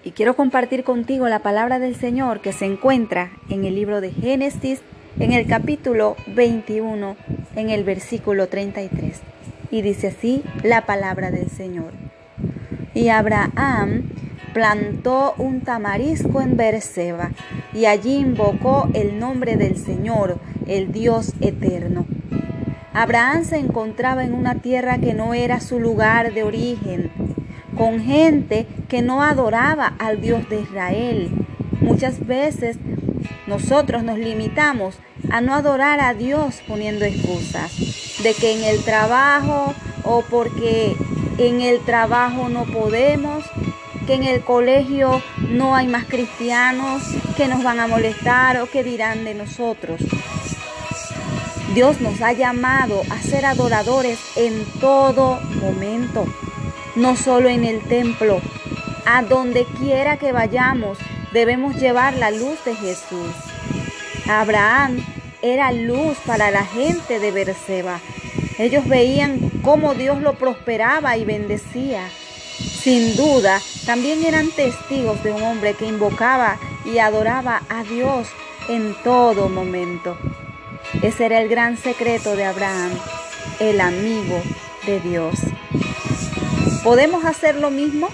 y quiero compartir contigo la palabra del Señor que se encuentra en el libro de Génesis, en el capítulo veintiuno, en el versículo treinta y tres. Y dice así la palabra del Señor. Y Abraham plantó un tamarisco en Berseba y allí invocó el nombre del Señor, el Dios eterno. Abraham se encontraba en una tierra que no era su lugar de origen, con gente que no adoraba al Dios de Israel. Muchas veces nosotros nos limitamos a no adorar a Dios poniendo excusas de que en el trabajo, o porque en el trabajo no podemos, que en el colegio no hay más cristianos, que nos van a molestar o que dirán de nosotros. Dios nos ha llamado a ser adoradores en todo momento, no solo en el templo. A donde quiera que vayamos debemos llevar la luz de Jesús. Abraham era luz para la gente de Berseba. Ellos veían cómo Dios lo prosperaba y bendecía. Sin duda, también eran testigos de un hombre que invocaba y adoraba a Dios en todo momento. Ese era el gran secreto de Abraham, el amigo de Dios. ¿Podemos hacer lo mismo?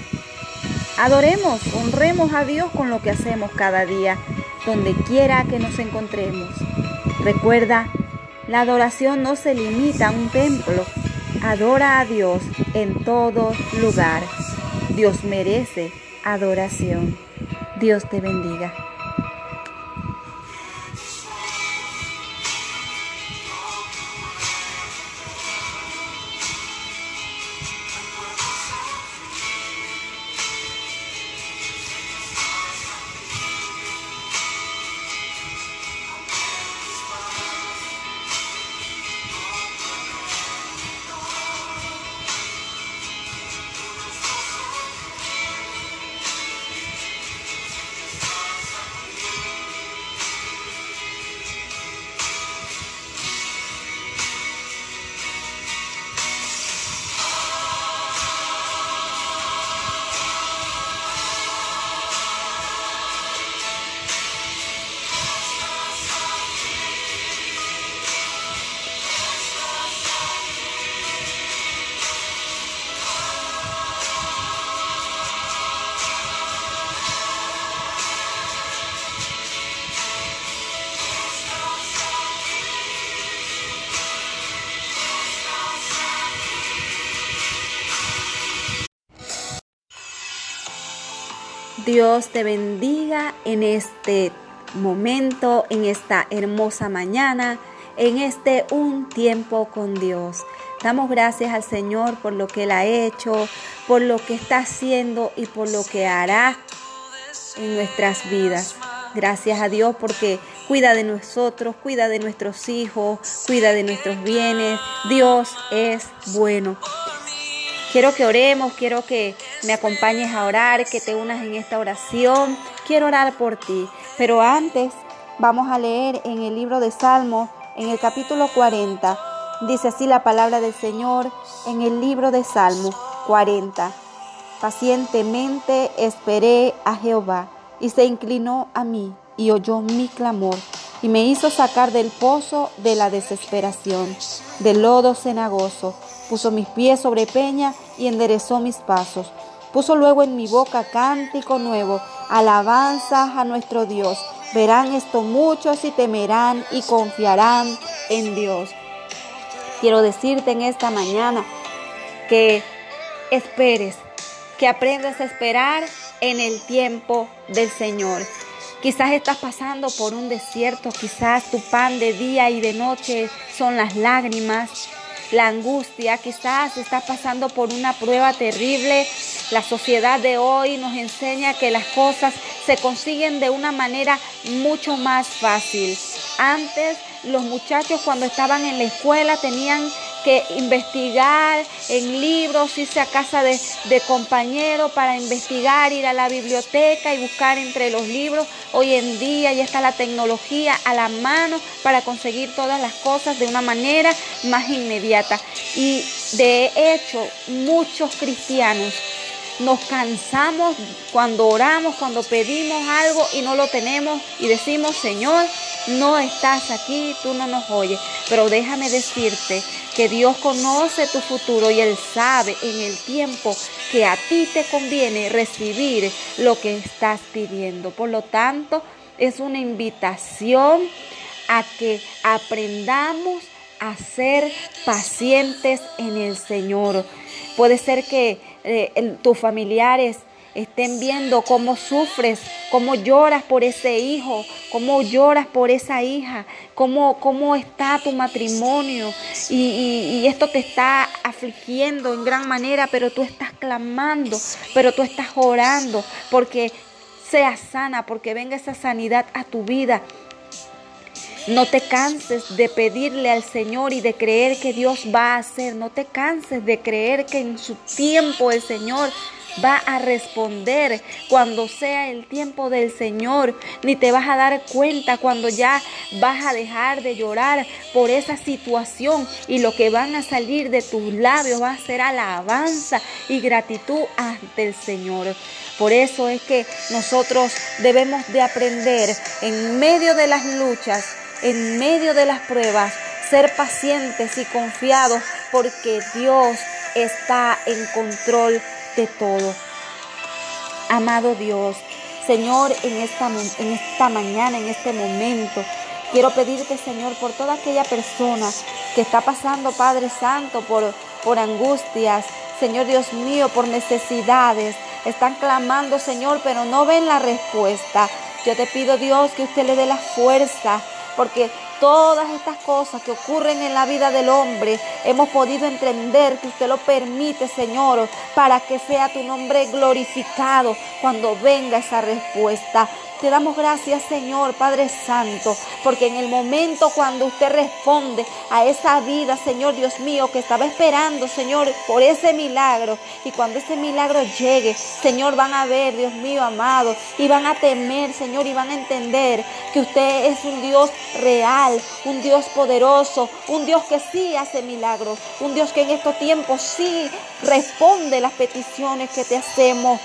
Adoremos, honremos a Dios con lo que hacemos cada día, donde quiera que nos encontremos. Recuerda, la adoración no se limita a un templo. Adora a Dios en todo lugar. Dios merece adoración. Dios te bendiga. Dios te bendiga en este momento, en esta hermosa mañana, en este un tiempo con Dios. Damos gracias al Señor por lo que Él ha hecho, por lo que está haciendo y por lo que hará en nuestras vidas. Gracias a Dios porque cuida de nosotros, cuida de nuestros hijos, cuida de nuestros bienes. Dios es bueno. Quiero que oremos, quiero que me acompañes a orar, que te unas en esta oración. Quiero orar por ti. Pero antes vamos a leer en el libro de Salmos, en el capítulo cuarenta. Dice así la palabra del Señor en el libro de Salmos cuarenta. Pacientemente esperé a Jehová, y se inclinó a mí, y oyó mi clamor, y me hizo sacar del pozo de la desesperación, del lodo cenagoso. Puso mis pies sobre peña y enderezó mis pasos. Puso luego en mi boca cántico nuevo, alabanzas a nuestro Dios. Verán esto muchos y temerán y confiarán en Dios. Quiero decirte en esta mañana que esperes, que aprendas a esperar en el tiempo del Señor. Quizás estás pasando por un desierto, quizás tu pan de día y de noche son las lágrimas, la angustia, quizás estás pasando por una prueba terrible. La sociedad de hoy nos enseña que las cosas se consiguen de una manera mucho más fácil. Antes, los muchachos cuando estaban en la escuela tenían que investigar en libros, irse a casa de, de compañeros para investigar, ir a la biblioteca y buscar entre los libros. Hoy en día ya está la tecnología a la mano para conseguir todas las cosas de una manera más inmediata. Y de hecho, muchos cristianos nos cansamos cuando oramos, cuando pedimos algo y no lo tenemos y decimos, Señor, no estás aquí, tú no nos oyes. Pero déjame decirte que Dios conoce tu futuro y Él sabe en el tiempo que a ti te conviene recibir lo que estás pidiendo. Por lo tanto, es una invitación a que aprendamos a ser pacientes en el Señor. Puede ser que eh, el, tus familiares estén viendo cómo sufres, cómo lloras por ese hijo, cómo lloras por esa hija, cómo, cómo está tu matrimonio y, y, y esto te está afligiendo en gran manera, pero tú estás clamando, pero tú estás orando porque seas sana, porque venga esa sanidad a tu vida. No te canses de pedirle al Señor y de creer que Dios va a hacer. No te canses de creer que en su tiempo el Señor va a responder. Cuando sea el tiempo del Señor, ni te vas a dar cuenta cuando ya vas a dejar de llorar por esa situación, y lo que van a salir de tus labios va a ser alabanza y gratitud ante el Señor. Por eso es que nosotros debemos de aprender en medio de las luchas, en medio de las pruebas, ser pacientes y confiados, porque Dios está en control de todo. Amado Dios, Señor, en esta, en esta mañana, en este momento, quiero pedirte, Señor, por toda aquella persona que está pasando, Padre Santo, por, por angustias, Señor Dios mío, por necesidades. Están clamando, Señor, pero no ven la respuesta. Yo te pido, Dios, que usted le dé la fuerza, porque todas estas cosas que ocurren en la vida del hombre, hemos podido entender que usted lo permite, Señor, para que sea tu nombre glorificado cuando venga esa respuesta. Te damos gracias, Señor, Padre Santo, porque en el momento cuando usted responde a esa vida, Señor Dios mío, que estaba esperando, Señor, por ese milagro, y cuando ese milagro llegue, Señor, van a ver, Dios mío amado, y van a temer, Señor, y van a entender que usted es un Dios real, un Dios poderoso, un Dios que sí hace milagros, un Dios que en estos tiempos sí responde las peticiones que te hacemos.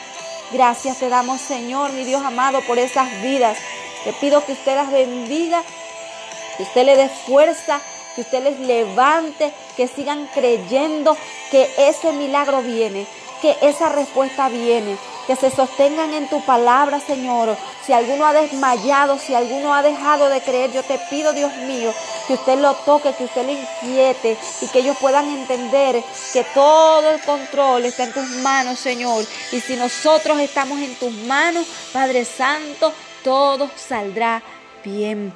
Gracias te damos, Señor, mi Dios amado, por esas vidas. Te pido que usted las bendiga, que usted le dé fuerza, que usted les levante, que sigan creyendo que ese milagro viene, que esa respuesta viene, que se sostengan en tu palabra, Señor. Si alguno ha desmayado, si alguno ha dejado de creer, yo te pido, Dios mío, que usted lo toque, que usted lo inquiete y que ellos puedan entender que todo el control está en tus manos, Señor. Y si nosotros estamos en tus manos, Padre Santo, todo saldrá bien.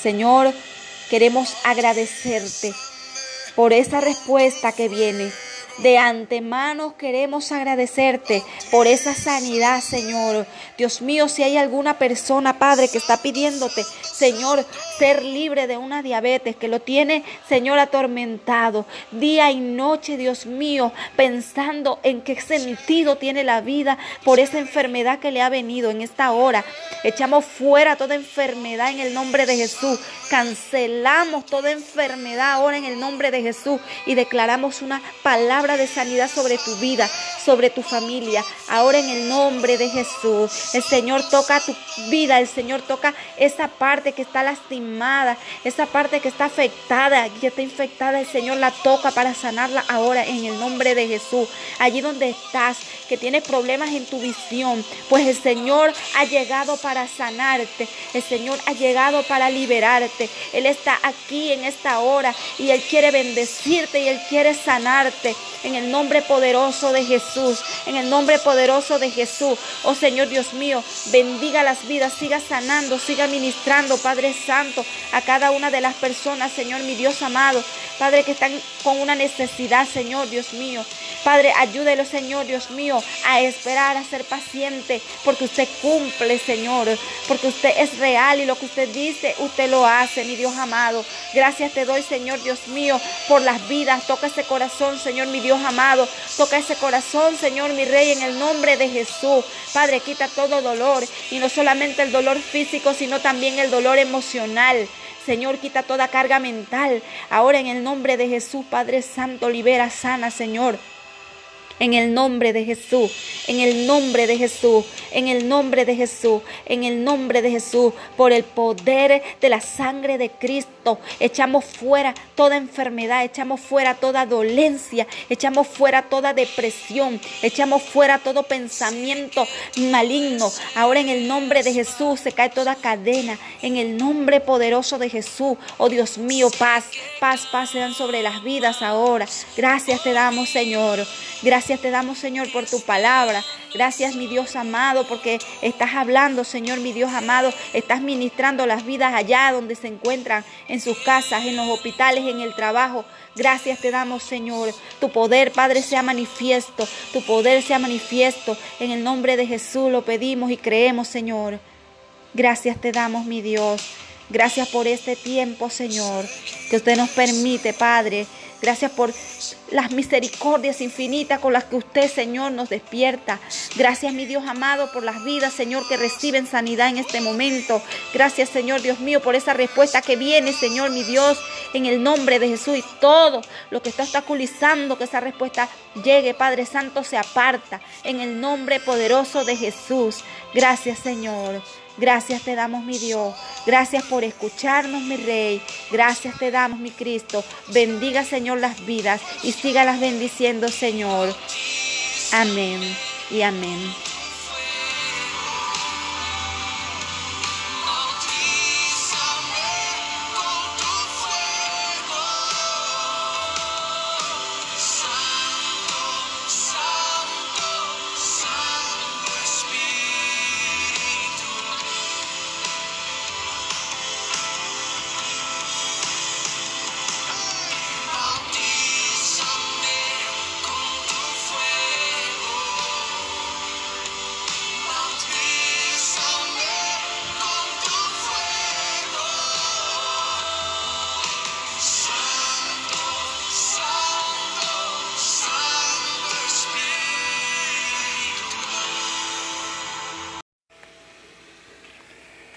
Señor, queremos agradecerte por esa respuesta que viene. De antemano queremos agradecerte por esa sanidad, Señor. Dios mío, si hay alguna persona, Padre, que está pidiéndote, Señor, ser libre de una diabetes que lo tiene, Señor, atormentado día y noche, Dios mío, pensando en qué sentido tiene la vida por esa enfermedad que le ha venido en esta hora. Echamos fuera toda enfermedad en el nombre de Jesús. Cancelamos toda enfermedad ahora en el nombre de Jesús y declaramos una palabra de sanidad sobre tu vida, sobre tu familia, ahora en el nombre de Jesús. El Señor toca tu vida, el Señor toca esa parte que está lastimada, esa parte que está afectada, que está infectada, el Señor la toca para sanarla ahora en el nombre de Jesús. Allí donde estás, que tienes problemas en tu visión, pues el Señor ha llegado para sanarte, el Señor ha llegado para liberarte. Él está aquí en esta hora y Él quiere bendecirte y Él quiere sanarte. En el nombre poderoso de Jesús, en el nombre poderoso de Jesús. Oh Señor Dios mío, bendiga las vidas, siga sanando, siga ministrando, Padre Santo, a cada una de las personas, Señor, mi Dios amado. Padre, que están con una necesidad, Señor Dios mío. Padre, ayúdelo, Señor Dios mío, a esperar, a ser paciente, porque usted cumple, Señor, porque usted es real y lo que usted dice, usted lo hace, mi Dios amado. Gracias te doy, Señor Dios mío, por las vidas. Toca ese corazón, Señor, mi Dios amado, toca ese corazón, Señor, mi Rey, en el nombre de Jesús. Padre, quita todo dolor, y no solamente el dolor físico, sino también el dolor emocional. Señor, quita toda carga mental, ahora en el nombre de Jesús. Padre Santo, libera, sana, Señor, en el nombre de Jesús, en el nombre de Jesús, en el nombre de Jesús, en el nombre de Jesús, por el poder de la sangre de Cristo, echamos fuera toda enfermedad, echamos fuera toda dolencia, echamos fuera toda depresión, echamos fuera todo pensamiento maligno. Ahora en el nombre de Jesús se cae toda cadena, en el nombre poderoso de Jesús. Oh Dios mío, paz, paz, paz sean sobre las vidas ahora. Gracias te damos, Señor. Gracias Gracias te damos, Señor, por tu palabra. Gracias, mi Dios amado, porque estás hablando, Señor, mi Dios amado. Estás ministrando las vidas allá donde se encuentran, en sus casas, en los hospitales, en el trabajo. Gracias te damos, Señor. Tu poder, Padre, sea manifiesto. Tu poder sea manifiesto. En el nombre de Jesús lo pedimos y creemos, Señor. Gracias te damos, mi Dios. Gracias por este tiempo, Señor, que usted nos permite, Padre. Gracias por las misericordias infinitas con las que usted, Señor, nos despierta. Gracias, mi Dios amado, por las vidas, Señor, que reciben sanidad en este momento. Gracias, Señor, Dios mío, por esa respuesta que viene, Señor, mi Dios, en el nombre de Jesús. Y todo lo que está obstaculizando que esa respuesta llegue, Padre Santo, se aparta en el nombre poderoso de Jesús. Gracias, Señor. Gracias te damos, mi Dios. Gracias por escucharnos, mi Rey. Gracias te damos, mi Cristo. Bendiga, Señor, las vidas y sígalas bendiciendo, Señor. Amén y amén.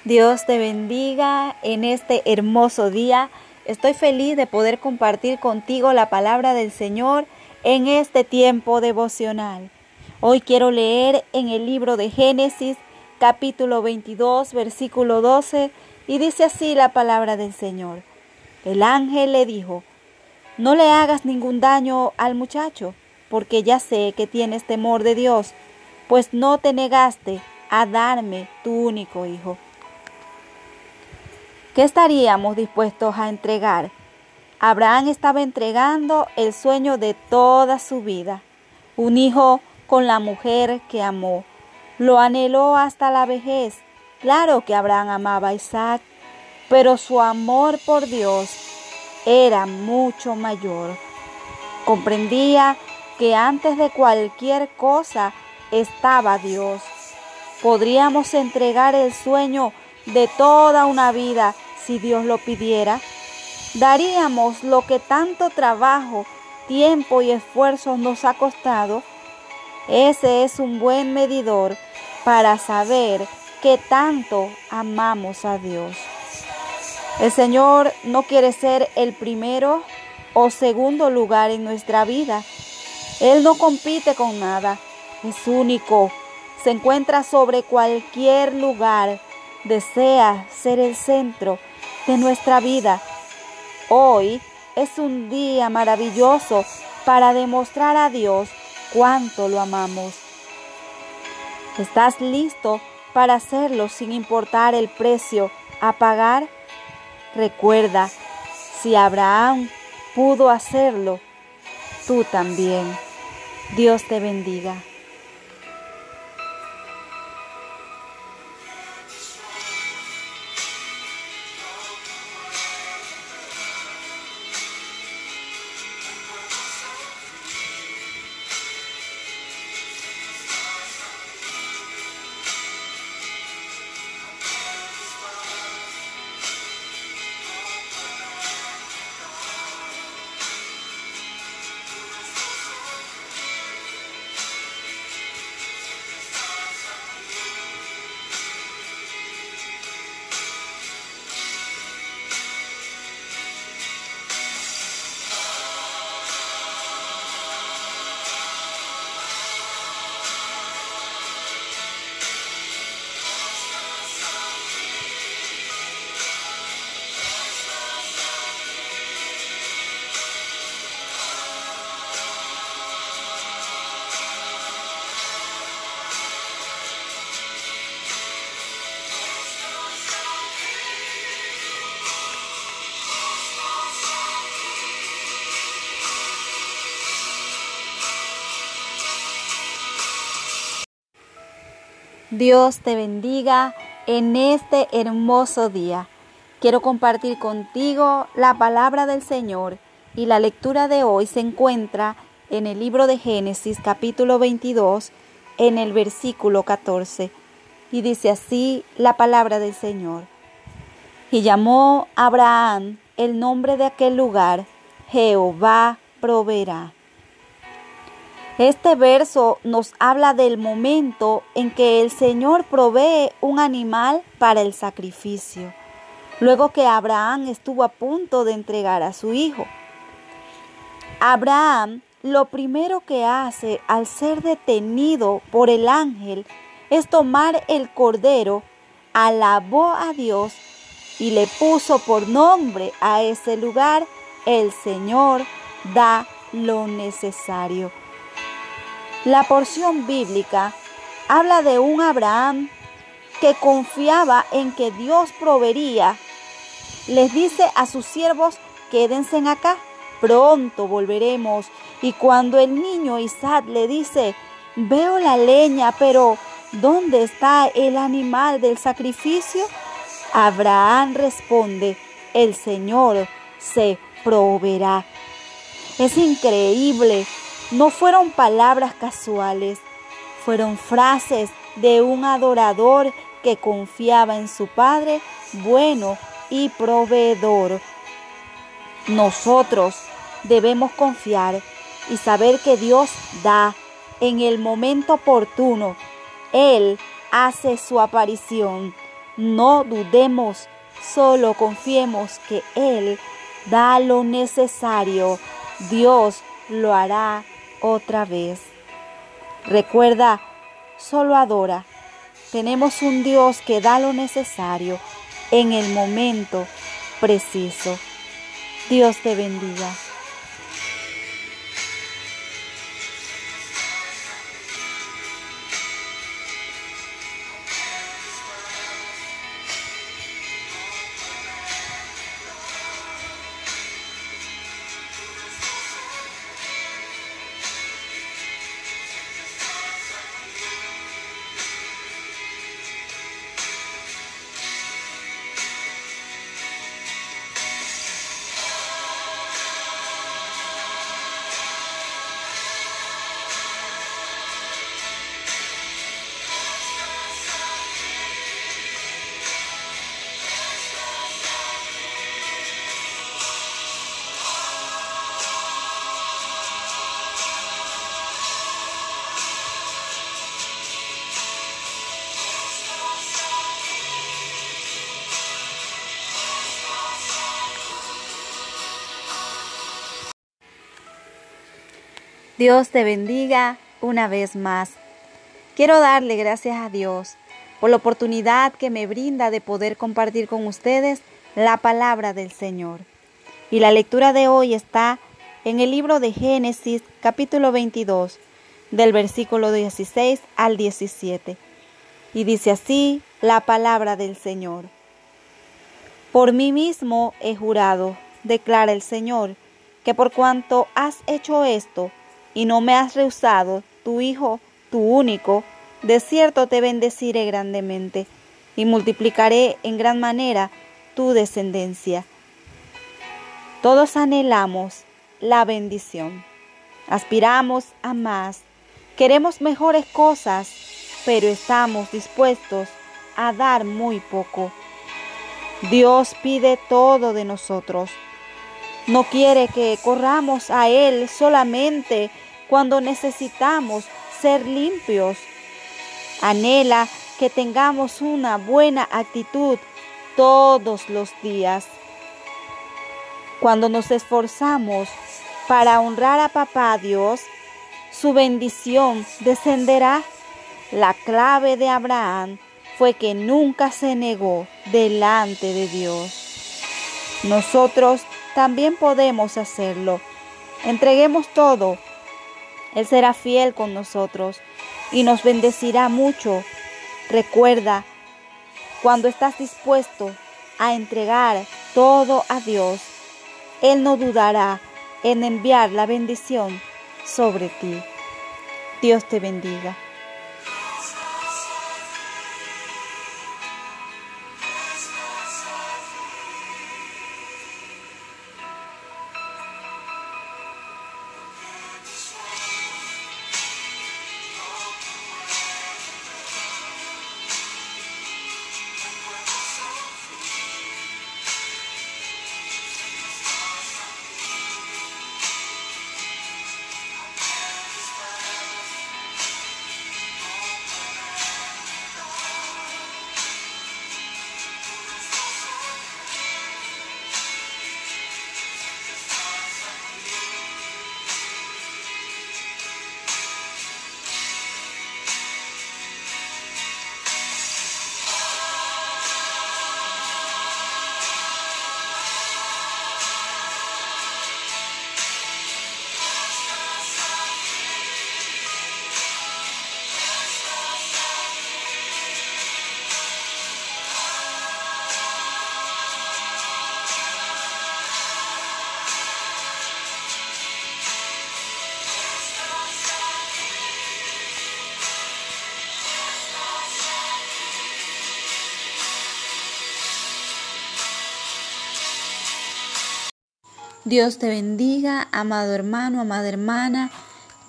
Dios te bendiga en este hermoso día. Estoy feliz de poder compartir contigo la palabra del Señor en este tiempo devocional. Hoy quiero leer en el libro de Génesis, capítulo veintidós, versículo doce, y dice así la palabra del Señor. El ángel le dijo: no le hagas ningún daño al muchacho, porque ya sé que tienes temor de Dios, pues no te negaste a darme tu único hijo. ¿Qué estaríamos dispuestos a entregar? Abraham estaba entregando el sueño de toda su vida, un hijo con la mujer que amó. Lo anheló hasta la vejez. Claro que Abraham amaba a Isaac, pero su amor por Dios era mucho mayor. Comprendía que antes de cualquier cosa estaba Dios. ¿Podríamos entregar el sueño de toda una vida si Dios lo pidiera? ¿Daríamos lo que tanto trabajo, tiempo y esfuerzo nos ha costado? Ese es un buen medidor para saber qué tanto amamos a Dios. El Señor no quiere ser el primero o segundo lugar en nuestra vida. Él no compite con nada, es único, se encuentra sobre cualquier lugar. Desea ser el centro de nuestra vida. Hoy es un día maravilloso para demostrar a Dios cuánto lo amamos. ¿Estás listo para hacerlo sin importar el precio a pagar? Recuerda, si Abraham pudo hacerlo, tú también. Dios te bendiga. Dios te bendiga en este hermoso día. Quiero compartir contigo la palabra del Señor y la lectura de hoy se encuentra en el libro de Génesis capítulo veintidós en el versículo catorce y dice así la palabra del Señor. Y llamó Abraham el nombre de aquel lugar, Jehová proveerá. Este verso nos habla del momento en que el Señor provee un animal para el sacrificio, luego que Abraham estuvo a punto de entregar a su hijo. Abraham, lo primero que hace al ser detenido por el ángel es tomar el cordero, alabó a Dios y le puso por nombre a ese lugar, el Señor da lo necesario. La porción bíblica habla de un Abraham que confiaba en que Dios proveería. Les dice a sus siervos, quédense acá, pronto volveremos. Y cuando el niño Isaac le dice, veo la leña, pero ¿dónde está el animal del sacrificio? Abraham responde, el Señor se proveerá. Es increíble. No fueron palabras casuales, fueron frases de un adorador que confiaba en su Padre bueno y proveedor. Nosotros debemos confiar y saber que Dios da en el momento oportuno. Él hace su aparición. No dudemos, solo confiemos que Él da lo necesario. Dios lo hará otra vez. Recuerda, solo adora. Tenemos un Dios que da lo necesario en el momento preciso. Dios te bendiga. Dios te bendiga una vez más. Quiero darle gracias a Dios por la oportunidad que me brinda de poder compartir con ustedes la palabra del Señor. Y la lectura de hoy está en el libro de Génesis, capítulo veintidós, del versículo dieciséis al diecisiete. Y dice así la palabra del Señor. Por mí mismo he jurado, declara el Señor, que por cuanto has hecho esto, y no me has rehusado, tu hijo, tu único, de cierto te bendeciré grandemente, y multiplicaré en gran manera tu descendencia. Todos anhelamos la bendición, aspiramos a más, queremos mejores cosas, pero estamos dispuestos a dar muy poco. Dios pide todo de nosotros. No quiere que corramos a Él solamente cuando necesitamos ser limpios. Anhela que tengamos una buena actitud todos los días. Cuando nos esforzamos para honrar a Papá Dios, su bendición descenderá. La clave de Abraham fue que nunca se negó delante de Dios. Nosotros también podemos hacerlo. Entreguemos todo. Él será fiel con nosotros y nos bendecirá mucho. Recuerda, cuando estás dispuesto a entregar todo a Dios, Él no dudará en enviar la bendición sobre ti. Dios te bendiga. Dios te bendiga, amado hermano, amada hermana,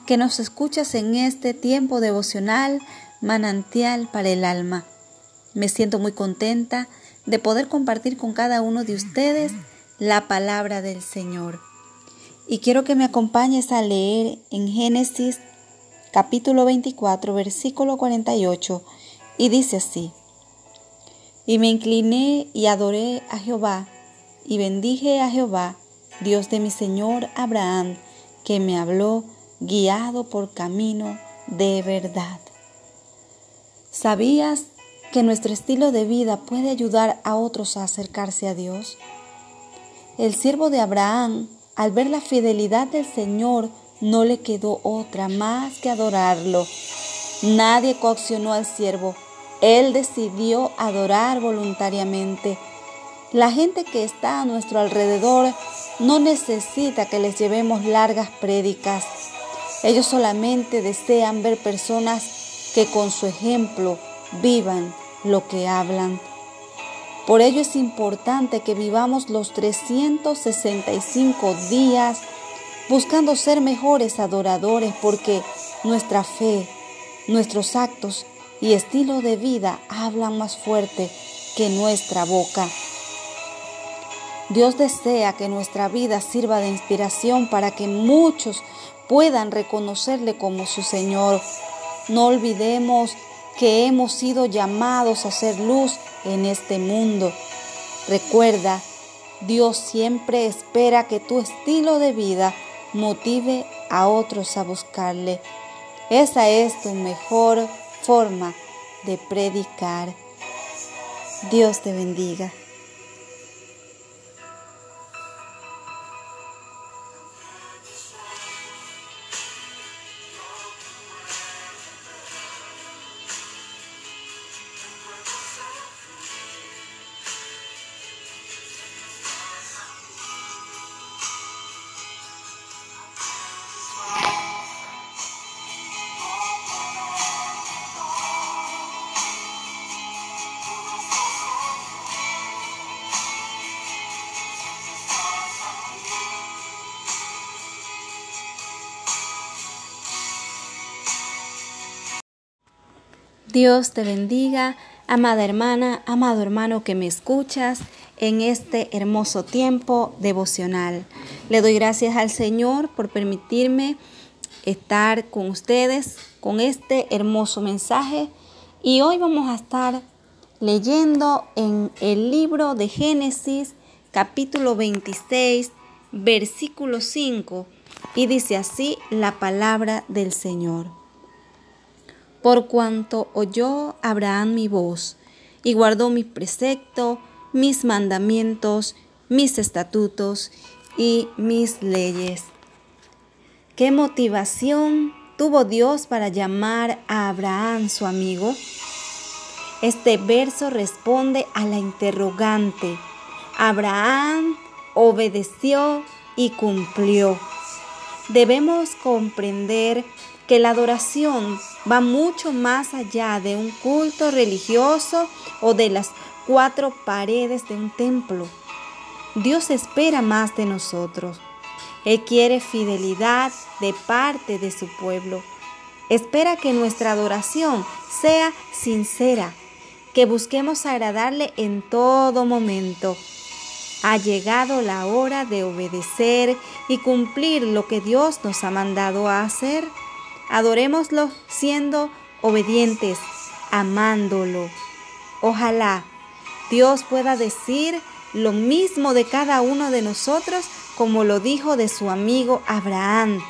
que nos escuchas en este tiempo devocional, manantial para el alma. Me siento muy contenta de poder compartir con cada uno de ustedes la palabra del Señor. Y quiero que me acompañes a leer en Génesis capítulo veinticuatro, versículo cuarenta y ocho, y dice así: Y me incliné y adoré a Jehová, y bendije a Jehová, Dios de mi señor Abraham, que me habló guiado por camino de verdad. ¿Sabías que nuestro estilo de vida puede ayudar a otros a acercarse a Dios? El siervo de Abraham, al ver la fidelidad del Señor, no le quedó otra más que adorarlo. Nadie coaccionó al siervo. Él decidió adorar voluntariamente. La gente que está a nuestro alrededor no necesita que les llevemos largas prédicas. Ellos solamente desean ver personas que con su ejemplo vivan lo que hablan. Por ello es importante que vivamos los trescientos sesenta y cinco días buscando ser mejores adoradores, porque nuestra fe, nuestros actos y estilo de vida hablan más fuerte que nuestra boca. Dios desea que nuestra vida sirva de inspiración para que muchos puedan reconocerle como su Señor. No olvidemos que hemos sido llamados a ser luz en este mundo. Recuerda, Dios siempre espera que tu estilo de vida motive a otros a buscarle. Esa es tu mejor forma de predicar. Dios te bendiga. Dios te bendiga, amada hermana, amado hermano que me escuchas en este hermoso tiempo devocional. Le doy gracias al Señor por permitirme estar con ustedes con este hermoso mensaje. Y hoy vamos a estar leyendo en el libro de Génesis, capítulo veintiséis, versículo cinco, y dice así la palabra del Señor. Por cuanto oyó Abraham mi voz, y guardó mi precepto, mis mandamientos, mis estatutos y mis leyes. ¿Qué motivación tuvo Dios para llamar a Abraham su amigo? Este verso responde a la interrogante. Abraham obedeció y cumplió. Debemos comprender que la adoración va mucho más allá de un culto religioso o de las cuatro paredes de un templo. Dios espera más de nosotros. Él quiere fidelidad de parte de su pueblo. Espera que nuestra adoración sea sincera, que busquemos agradarle en todo momento. Ha llegado la hora de obedecer y cumplir lo que Dios nos ha mandado a hacer. Adorémoslo siendo obedientes, amándolo. Ojalá Dios pueda decir lo mismo de cada uno de nosotros como lo dijo de su amigo Abraham.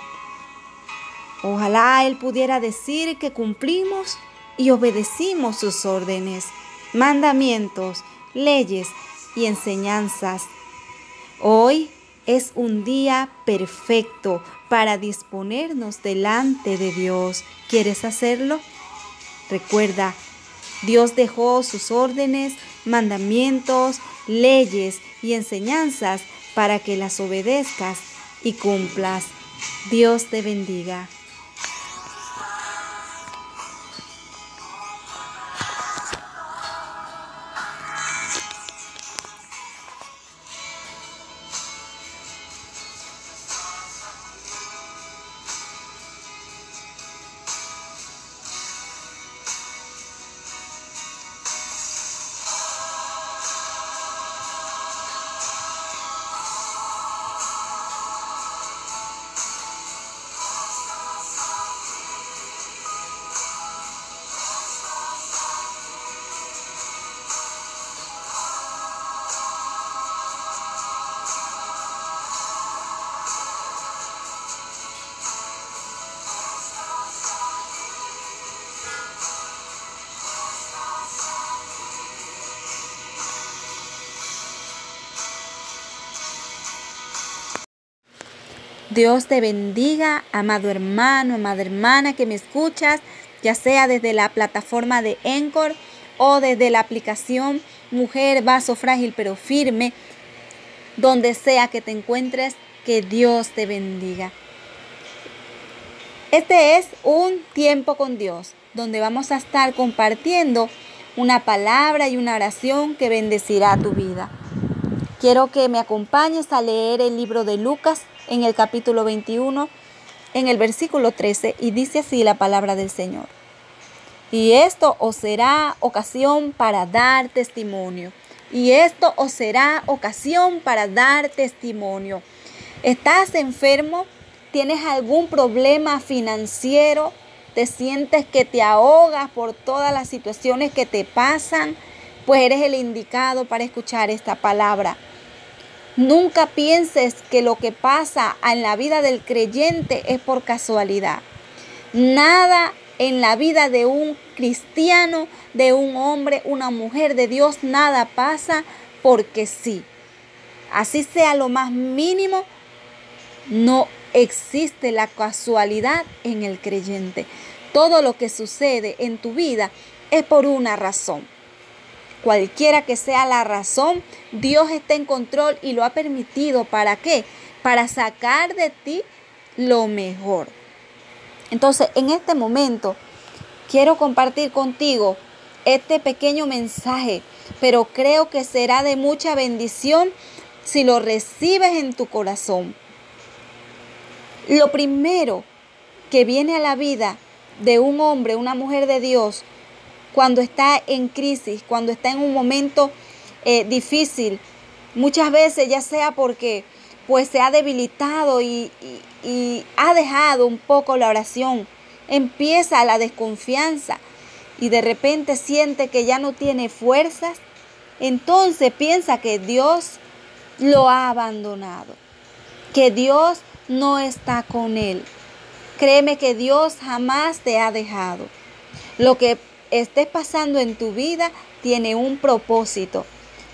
Ojalá Él pudiera decir que cumplimos y obedecimos sus órdenes, mandamientos, leyes y enseñanzas. Hoy es un día perfecto para disponernos delante de Dios. ¿Quieres hacerlo? Recuerda, Dios dejó sus órdenes, mandamientos, leyes y enseñanzas para que las obedezcas y cumplas. Dios te bendiga. Dios te bendiga, amado hermano, amada hermana que me escuchas, ya sea desde la plataforma de Anchor o desde la aplicación Mujer Vaso Frágil pero Firme, donde sea que te encuentres, que Dios te bendiga. Este es un tiempo con Dios, donde vamos a estar compartiendo una palabra y una oración que bendecirá tu vida. Quiero que me acompañes a leer el libro de Lucas en el capítulo veintiuno, en el versículo trece, y dice así la palabra del Señor. Y esto os será ocasión para dar testimonio. Y esto os será ocasión para dar testimonio. ¿Estás enfermo? ¿Tienes algún problema financiero? ¿Te sientes que te ahogas por todas las situaciones que te pasan? Pues eres el indicado para escuchar esta palabra. Nunca pienses que lo que pasa en la vida del creyente es por casualidad. Nada en la vida de un cristiano, de un hombre, una mujer de Dios, nada pasa porque sí. Así sea lo más mínimo, no existe la casualidad en el creyente. Todo lo que sucede en tu vida es por una razón. Cualquiera que sea la razón, Dios está en control y lo ha permitido. ¿Para qué? Para sacar de ti lo mejor. Entonces, en este momento, quiero compartir contigo este pequeño mensaje, pero creo que será de mucha bendición si lo recibes en tu corazón. Lo primero que viene a la vida de un hombre, una mujer de Dios, cuando está en crisis, cuando está en un momento eh, difícil, muchas veces ya sea porque pues, se ha debilitado y, y, y ha dejado un poco la oración, empieza la desconfianza y de repente siente que ya no tiene fuerzas, entonces piensa que Dios lo ha abandonado, que Dios no está con él. Créeme que Dios jamás te ha dejado. Lo que estés pasando en tu vida tiene un propósito.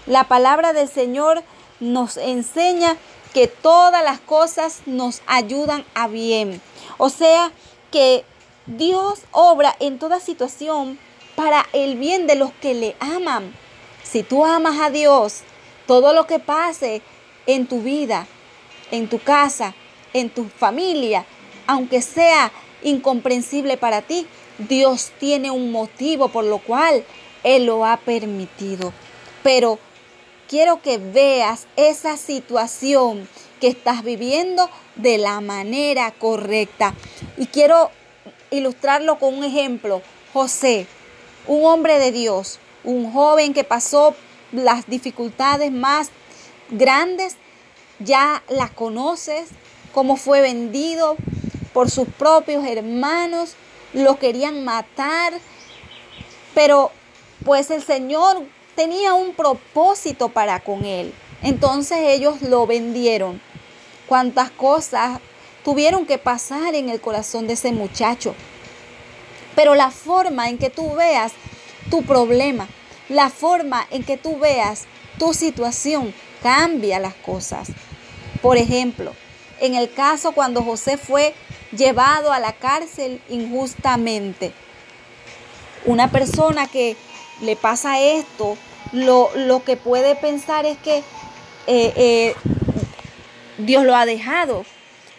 La palabra del Señor nos enseña que todas las cosas nos ayudan a bien. O sea que Dios obra en toda situación para el bien de los que le aman. Si tú amas a Dios, todo lo que pase en tu vida, en tu casa, en tu familia, aunque sea incomprensible para ti, Dios tiene un motivo por lo cual Él lo ha permitido. Pero quiero que veas esa situación que estás viviendo de la manera correcta. Y quiero ilustrarlo con un ejemplo. José, un hombre de Dios, un joven que pasó las dificultades más grandes, ya las conoces, cómo fue vendido por sus propios hermanos, lo querían matar, pero pues el Señor tenía un propósito para con él. Entonces ellos lo vendieron. Cuántas cosas tuvieron que pasar en el corazón de ese muchacho. Pero la forma en que tú veas tu problema, la forma en que tú veas tu situación, cambia las cosas. Por ejemplo, en el caso cuando José fue llevado a la cárcel injustamente. Una persona que le pasa esto, lo, lo que puede pensar es que eh, eh, Dios lo ha dejado.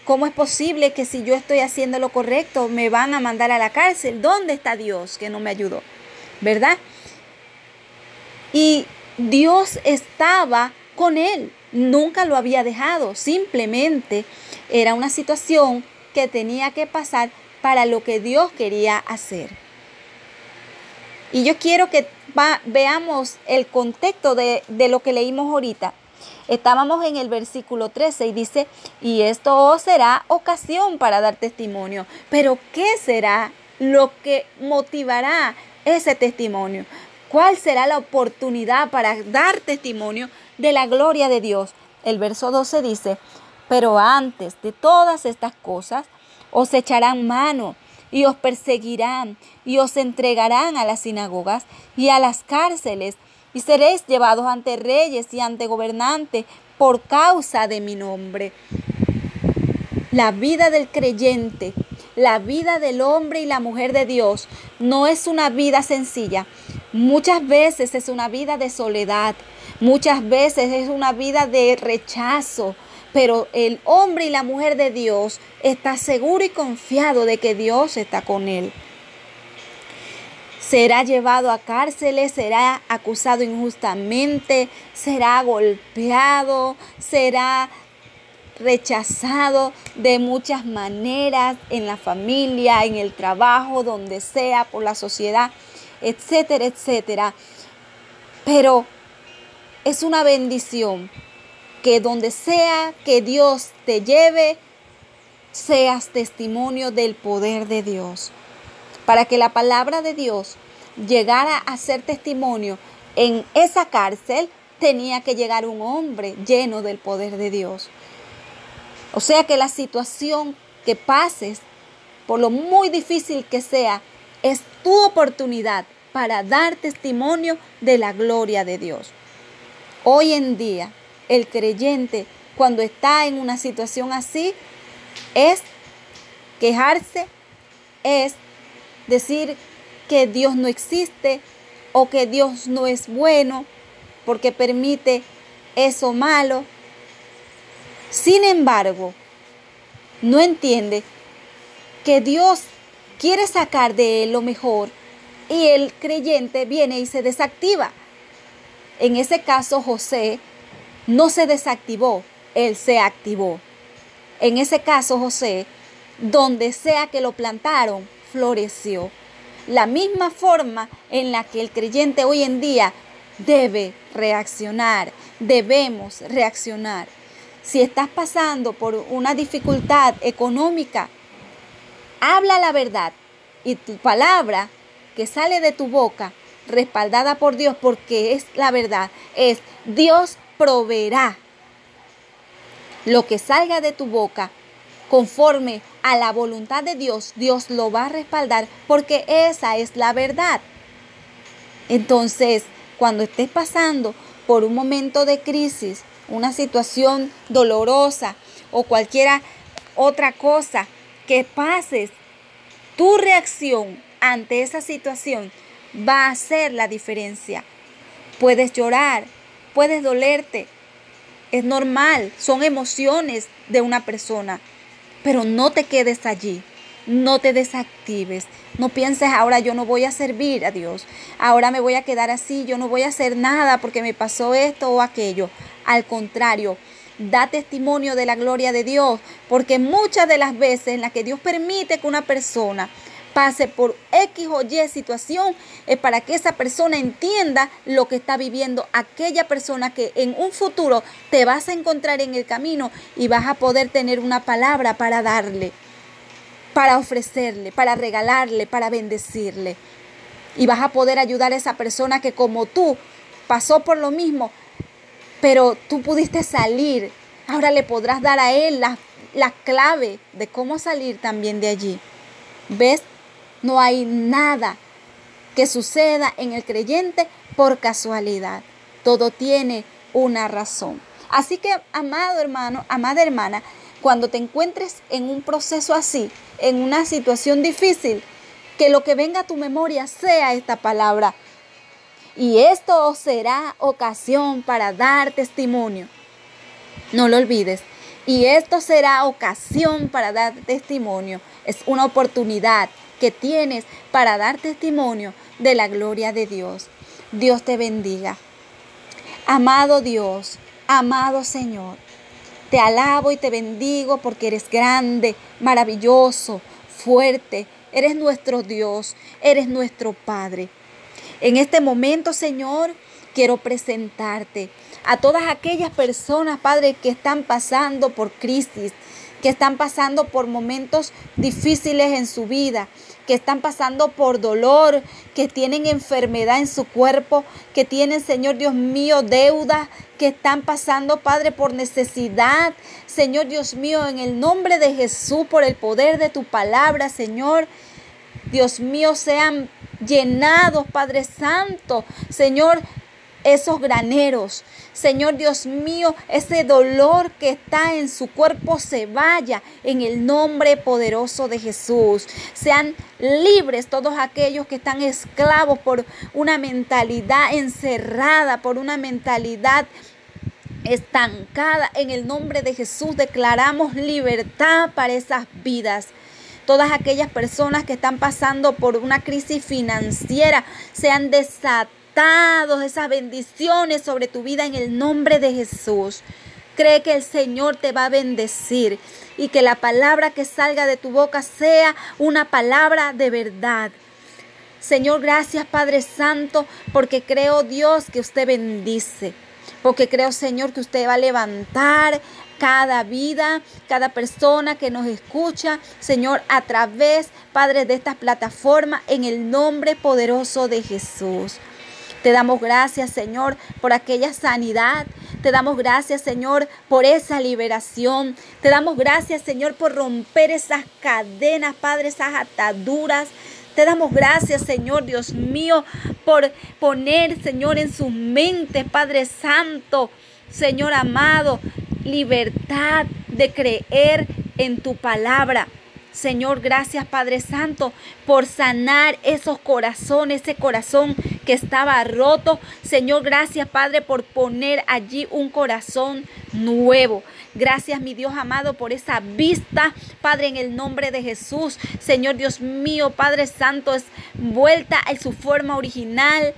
¿Cómo es posible que si yo estoy haciendo lo correcto me van a mandar a la cárcel? ¿Dónde está Dios que no me ayudó? ¿Verdad? Y Dios estaba con él, nunca lo había dejado, simplemente era una situación que tenía que pasar para lo que Dios quería hacer. Y yo quiero que va, veamos el contexto de, de lo que leímos ahorita. Estábamos en el versículo trece y dice, y esto será ocasión para dar testimonio. Pero ¿qué será lo que motivará ese testimonio? ¿Cuál será la oportunidad para dar testimonio de la gloria de Dios? El verso doce dice, pero antes de todas estas cosas, os echarán mano y os perseguirán y os entregarán a las sinagogas y a las cárceles y seréis llevados ante reyes y ante gobernantes por causa de mi nombre. La vida del creyente, la vida del hombre y la mujer de Dios no es una vida sencilla. Muchas veces es una vida de soledad, muchas veces es una vida de rechazo, pero el hombre y la mujer de Dios está seguro y confiado de que Dios está con él. Será llevado a cárceles, será acusado injustamente, será golpeado, será rechazado de muchas maneras en la familia, en el trabajo, donde sea, por la sociedad, etcétera, etcétera. Pero es una bendición que donde sea que Dios te lleve, seas testimonio del poder de Dios. Para que la palabra de Dios llegara a ser testimonio en esa cárcel, tenía que llegar un hombre lleno del poder de Dios. O sea que la situación que pases, por lo muy difícil que sea, es tu oportunidad para dar testimonio de la gloria de Dios. Hoy en día, el creyente, cuando está en una situación así, es quejarse, es decir que Dios no existe o que Dios no es bueno porque permite eso malo. Sin embargo, no entiende que Dios quiere sacar de él lo mejor y el creyente viene y se desactiva. En ese caso, José no se desactivó, él se activó. En ese caso, José, donde sea que lo plantaron, floreció. La misma forma en la que el creyente hoy en día debe reaccionar, debemos reaccionar. Si estás pasando por una dificultad económica, habla la verdad y tu palabra que sale de tu boca, respaldada por Dios, porque es la verdad, es Dios proveerá. Lo que salga de tu boca, conforme a la voluntad de Dios, Dios lo va a respaldar porque esa es la verdad. Entonces, cuando estés pasando por un momento de crisis, una situación dolorosa o cualquier otra cosa que pases, tu reacción ante esa situación va a hacer la diferencia. Puedes llorar, puedes dolerte, es normal, son emociones de una persona. Pero no te quedes allí, no te desactives, no pienses ahora yo no voy a servir a Dios, ahora me voy a quedar así, yo no voy a hacer nada porque me pasó esto o aquello. Al contrario, da testimonio de la gloria de Dios, porque muchas de las veces en las que Dios permite que una persona pase por X o Y situación es para que esa persona entienda lo que está viviendo aquella persona que en un futuro te vas a encontrar en el camino y vas a poder tener una palabra para darle, para ofrecerle, para regalarle, para bendecirle. Y vas a poder ayudar a esa persona que como tú pasó por lo mismo, pero tú pudiste salir. Ahora le podrás dar a él la, la clave de cómo salir también de allí. ¿Ves? No hay nada que suceda en el creyente por casualidad. Todo tiene una razón. Así que, amado hermano, amada hermana, cuando te encuentres en un proceso así, en una situación difícil, que lo que venga a tu memoria sea esta palabra. Y esto os será ocasión para dar testimonio. No lo olvides. Y esto será ocasión para dar testimonio. Es una oportunidad que tienes para dar testimonio de la gloria de Dios. Dios te bendiga. Amado Dios, amado Señor, te alabo y te bendigo porque eres grande, maravilloso, fuerte. Eres nuestro Dios, eres nuestro Padre. En este momento, Señor, quiero presentarte a todas aquellas personas, Padre, que están pasando por crisis, que están pasando por momentos difíciles en su vida, que están pasando por dolor, que tienen enfermedad en su cuerpo, que tienen, Señor Dios mío, deudas, que están pasando, Padre, por necesidad. Señor Dios mío, en el nombre de Jesús, por el poder de tu palabra, Señor, Dios mío, sean llenados, Padre Santo, Señor, esos graneros. Señor Dios mío, ese dolor que está en su cuerpo se vaya en el nombre poderoso de Jesús. Sean libres todos aquellos que están esclavos por una mentalidad encerrada, por una mentalidad estancada. En el nombre de Jesús declaramos libertad para esas vidas. Todas aquellas personas que están pasando por una crisis financiera sean desatados esas bendiciones sobre tu vida en el nombre de Jesús. Cree que el Señor te va a bendecir y que la palabra que salga de tu boca sea una palabra de verdad. Señor, gracias Padre Santo, porque creo, Dios, que usted bendice. Porque creo, Señor, que usted va a levantar cada vida, cada persona que nos escucha, Señor, a través, Padre, de estas plataformas, en el nombre poderoso de Jesús. Te damos gracias, Señor, por aquella sanidad. Te damos gracias, Señor, por esa liberación. Te damos gracias, Señor, por romper esas cadenas, Padre, esas ataduras. Te damos gracias, Señor, Dios mío, por poner, Señor, en sus mentes, Padre Santo, Señor amado, libertad de creer en tu palabra. Señor, gracias, Padre Santo, por sanar esos corazones, ese corazón que estaba roto. Señor, gracias, Padre, por poner allí un corazón nuevo. Gracias, mi Dios amado, por esa vista, Padre, en el nombre de Jesús. Señor Dios mío, Padre Santo, es vuelta a su forma original,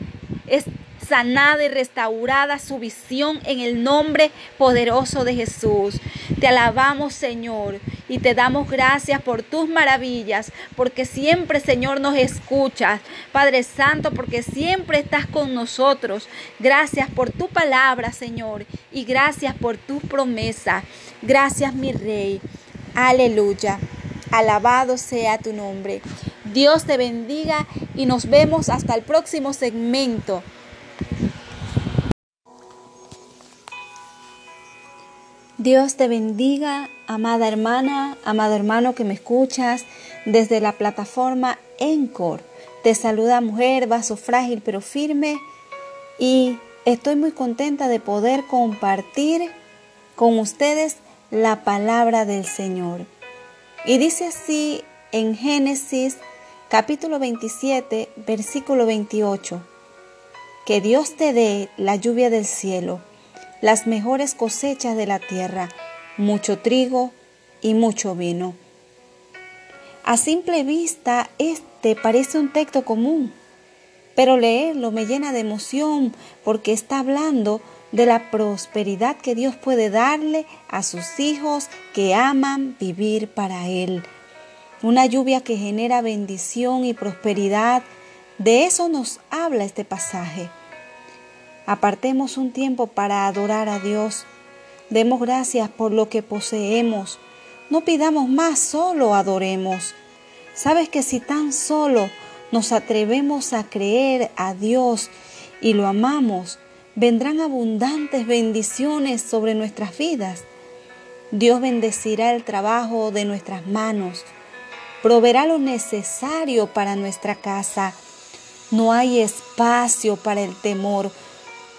es sanada y restaurada su visión en el nombre poderoso de Jesús. Te alabamos, Señor, y te damos gracias por tus maravillas, porque siempre, Señor, nos escuchas, Padre Santo, porque siempre estás con nosotros. Gracias por tu palabra, Señor, y gracias por tu promesa. Gracias, mi Rey. Aleluya. Alabado sea tu nombre. Dios te bendiga y nos vemos hasta el próximo segmento. Dios te bendiga, amada hermana, amado hermano que me escuchas desde la plataforma Encore. Te saluda, mujer, vaso frágil pero firme, y estoy muy contenta de poder compartir con ustedes la palabra del Señor. Y dice así en Génesis capítulo veintisiete, versículo veintiocho: que Dios te dé la lluvia del cielo, las mejores cosechas de la tierra, mucho trigo y mucho vino. A simple vista, este parece un texto común, pero leerlo me llena de emoción porque está hablando de la prosperidad que Dios puede darle a sus hijos que aman vivir para Él. Una lluvia que genera bendición y prosperidad, de eso nos habla este pasaje. Apartemos un tiempo para adorar a Dios. Demos gracias por lo que poseemos. No pidamos más, solo adoremos. Sabes que si tan solo nos atrevemos a creer a Dios y lo amamos, vendrán abundantes bendiciones sobre nuestras vidas. Dios bendecirá el trabajo de nuestras manos, proveerá lo necesario para nuestra casa. No hay espacio para el temor,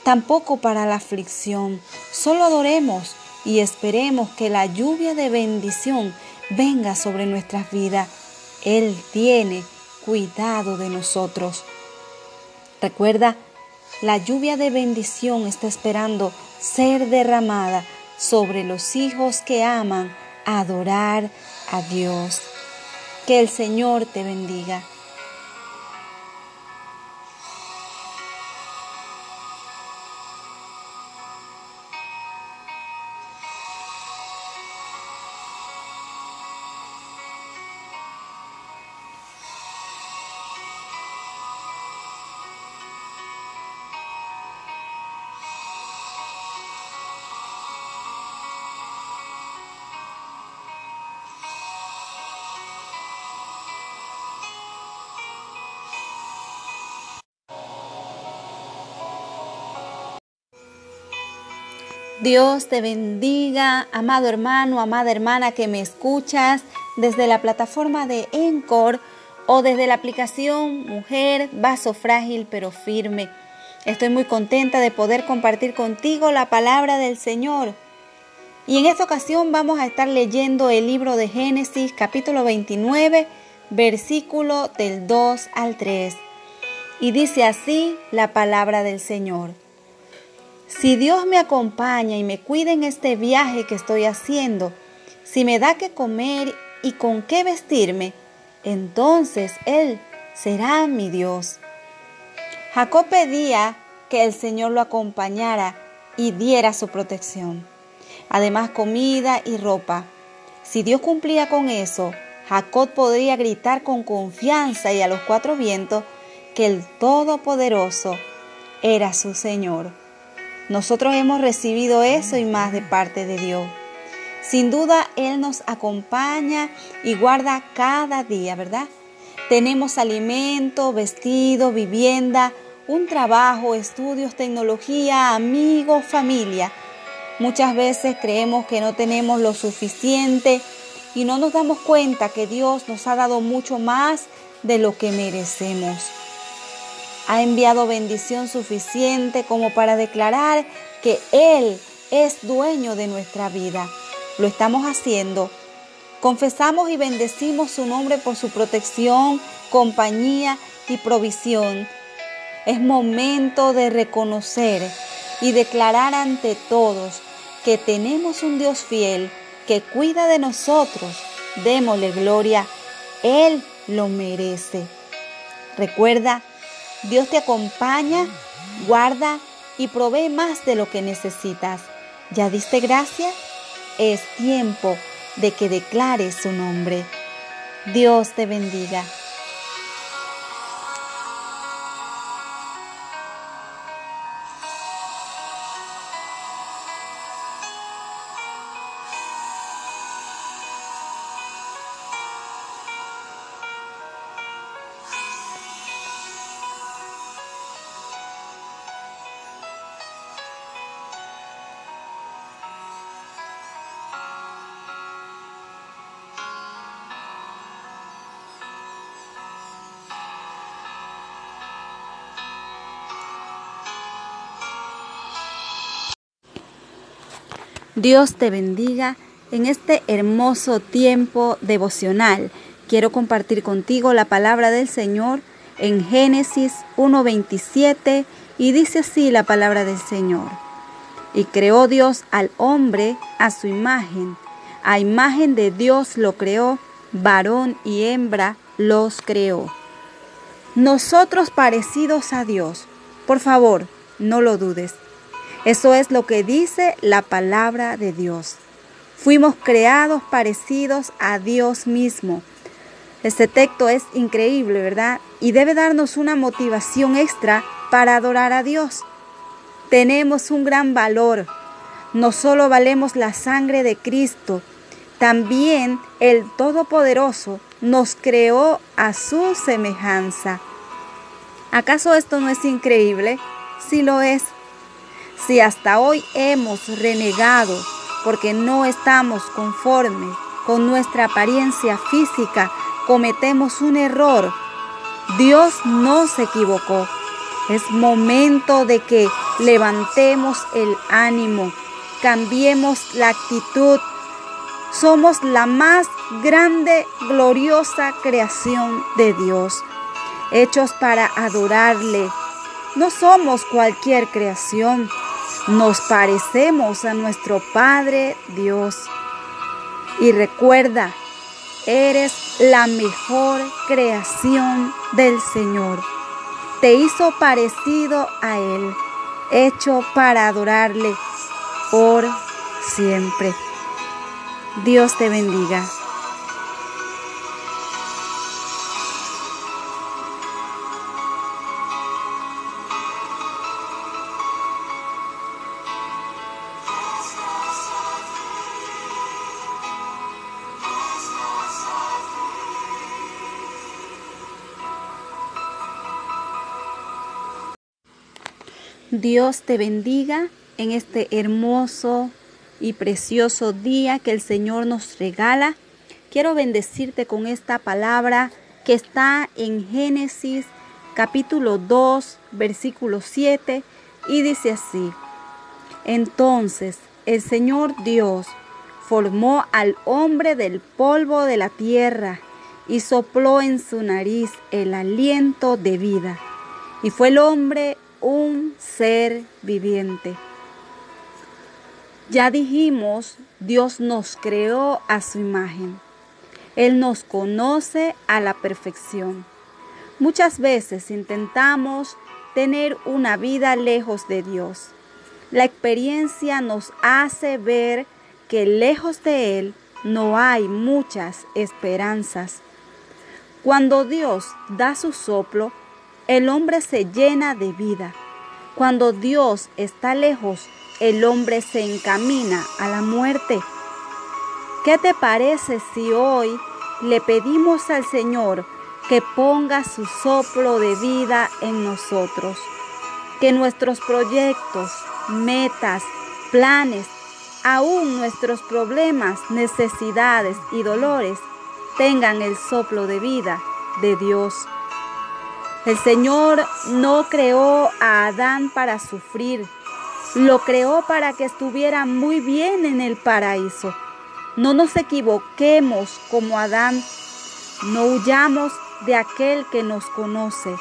tampoco para la aflicción. Solo adoremos y esperemos que la lluvia de bendición venga sobre nuestras vidas. Él tiene cuidado de nosotros. Recuerda, la lluvia de bendición está esperando ser derramada sobre los hijos que aman adorar a Dios. Que el Señor te bendiga. Dios te bendiga, amado hermano, amada hermana que me escuchas desde la plataforma de Encore o desde la aplicación Mujer, Vaso Frágil pero Firme. Estoy muy contenta de poder compartir contigo la palabra del Señor. Y en esta ocasión vamos a estar leyendo el libro de Génesis, capítulo veintinueve, versículo del dos al tres. Y dice así la palabra del Señor. Si Dios me acompaña y me cuida en este viaje que estoy haciendo, si me da qué comer y con qué vestirme, entonces Él será mi Dios. Jacob pedía que el Señor lo acompañara y diera su protección, además comida y ropa. Si Dios cumplía con eso, Jacob podría gritar con confianza y a los cuatro vientos que el Todopoderoso era su Señor. Nosotros hemos recibido eso y más de parte de Dios. Sin duda, Él nos acompaña y guarda cada día, ¿verdad? Tenemos alimento, vestido, vivienda, un trabajo, estudios, tecnología, amigos, familia. Muchas veces creemos que no tenemos lo suficiente y no nos damos cuenta que Dios nos ha dado mucho más de lo que merecemos. Ha enviado bendición suficiente como para declarar que Él es dueño de nuestra vida. Lo estamos haciendo. Confesamos y bendecimos su nombre por su protección, compañía y provisión. Es momento de reconocer y declarar ante todos que tenemos un Dios fiel que cuida de nosotros. Démosle gloria. Él lo merece. Recuerda, Dios te acompaña, guarda y provee más de lo que necesitas. ¿Ya diste gracias? Es tiempo de que declares su nombre. Dios te bendiga. Dios te bendiga en este hermoso tiempo devocional. Quiero compartir contigo la palabra del Señor en Génesis uno veintisiete y dice así la palabra del Señor. Y creó Dios al hombre a su imagen. A imagen de Dios lo creó, varón y hembra los creó. Nosotros parecidos a Dios. Por favor, no lo dudes. Eso es lo que dice la palabra de Dios. Fuimos creados parecidos a Dios mismo. Este texto es increíble, ¿verdad? Y debe darnos una motivación extra para adorar a Dios. Tenemos un gran valor. No solo valemos la sangre de Cristo, también el Todopoderoso nos creó a su semejanza. ¿Acaso esto no es increíble? Sí lo es. Si hasta hoy hemos renegado porque no estamos conformes con nuestra apariencia física, cometemos un error. Dios no se equivocó. Es momento de que levantemos el ánimo, cambiemos la actitud. Somos la más grande, gloriosa creación de Dios, hechos para adorarle. No somos cualquier creación. Nos parecemos a nuestro Padre Dios. Y recuerda, eres la mejor creación del Señor. Te hizo parecido a Él, hecho para adorarle por siempre. Dios te bendiga. Dios te bendiga en este hermoso y precioso día que el Señor nos regala. Quiero bendecirte con esta palabra que está en Génesis capítulo dos, versículo siete, y dice así: Entonces el Señor Dios formó al hombre del polvo de la tierra y sopló en su nariz el aliento de vida, y fue el hombre un ser viviente. Ya dijimos, Dios nos creó a su imagen. Él nos conoce a la perfección. Muchas veces intentamos tener una vida lejos de Dios. La experiencia nos hace ver que lejos de Él no hay muchas esperanzas. Cuando Dios da su soplo, el hombre se llena de vida. Cuando Dios está lejos, el hombre se encamina a la muerte. ¿Qué te parece si hoy le pedimos al Señor que ponga su soplo de vida en nosotros? Que nuestros proyectos, metas, planes, aún nuestros problemas, necesidades y dolores tengan el soplo de vida de Dios. El Señor no creó a Adán para sufrir. Lo creó para que estuviera muy bien en el paraíso. No nos equivoquemos como Adán. No huyamos de aquel que nos conoce.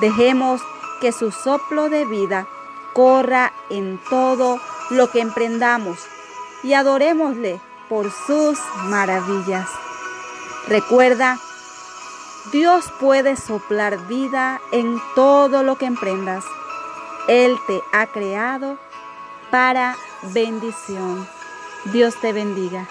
Dejemos que su soplo de vida corra en todo lo que emprendamos y adorémosle por sus maravillas. Recuerda, Dios puede soplar vida en todo lo que emprendas. Él te ha creado para bendición. Dios te bendiga.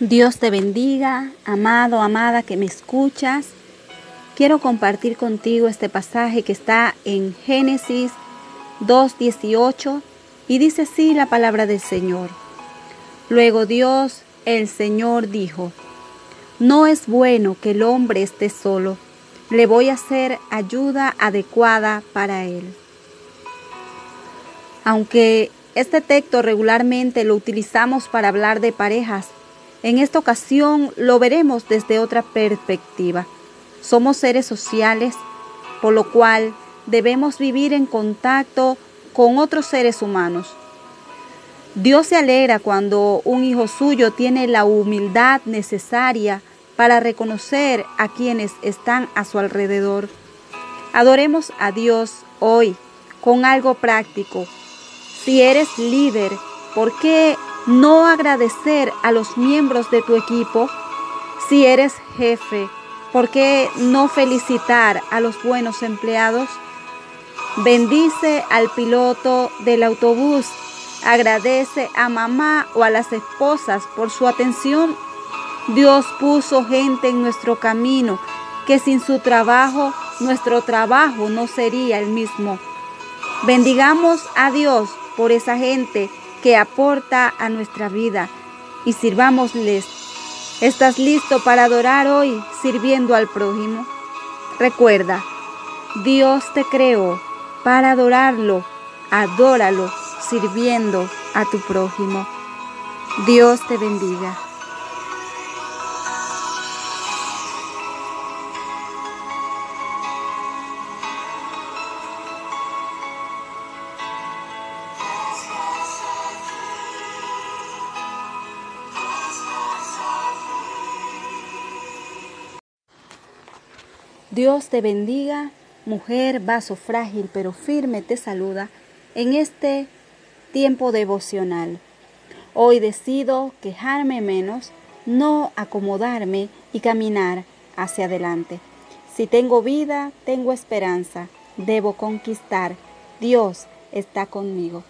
Dios te bendiga, amado, amada que me escuchas. Quiero compartir contigo este pasaje que está en Génesis dos dieciocho y dice así la palabra del Señor. Luego Dios, el Señor, dijo: No es bueno que el hombre esté solo. Le voy a hacer ayuda adecuada para él. Aunque este texto regularmente lo utilizamos para hablar de parejas, en esta ocasión lo veremos desde otra perspectiva. Somos seres sociales, por lo cual debemos vivir en contacto con otros seres humanos. Dios se alegra cuando un hijo suyo tiene la humildad necesaria para reconocer a quienes están a su alrededor. Adoremos a Dios hoy con algo práctico. Si eres líder, ¿por qué no agradecer a los miembros de tu equipo? Si eres jefe, ¿por qué no felicitar a los buenos empleados? Bendice al piloto del autobús. Agradece a mamá o a las esposas por su atención. Dios puso gente en nuestro camino que sin su trabajo, nuestro trabajo no sería el mismo. Bendigamos a Dios por esa gente que aporta a nuestra vida y sirvámosles. ¿Estás listo para adorar hoy sirviendo al prójimo? Recuerda, Dios te creó para adorarlo. Adóralo sirviendo a tu prójimo. Dios te bendiga. Dios te bendiga, mujer, vaso frágil pero firme te saluda en este tiempo devocional. Hoy decido quejarme menos, no acomodarme y caminar hacia adelante. Si tengo vida, tengo esperanza, debo conquistar. Dios está conmigo.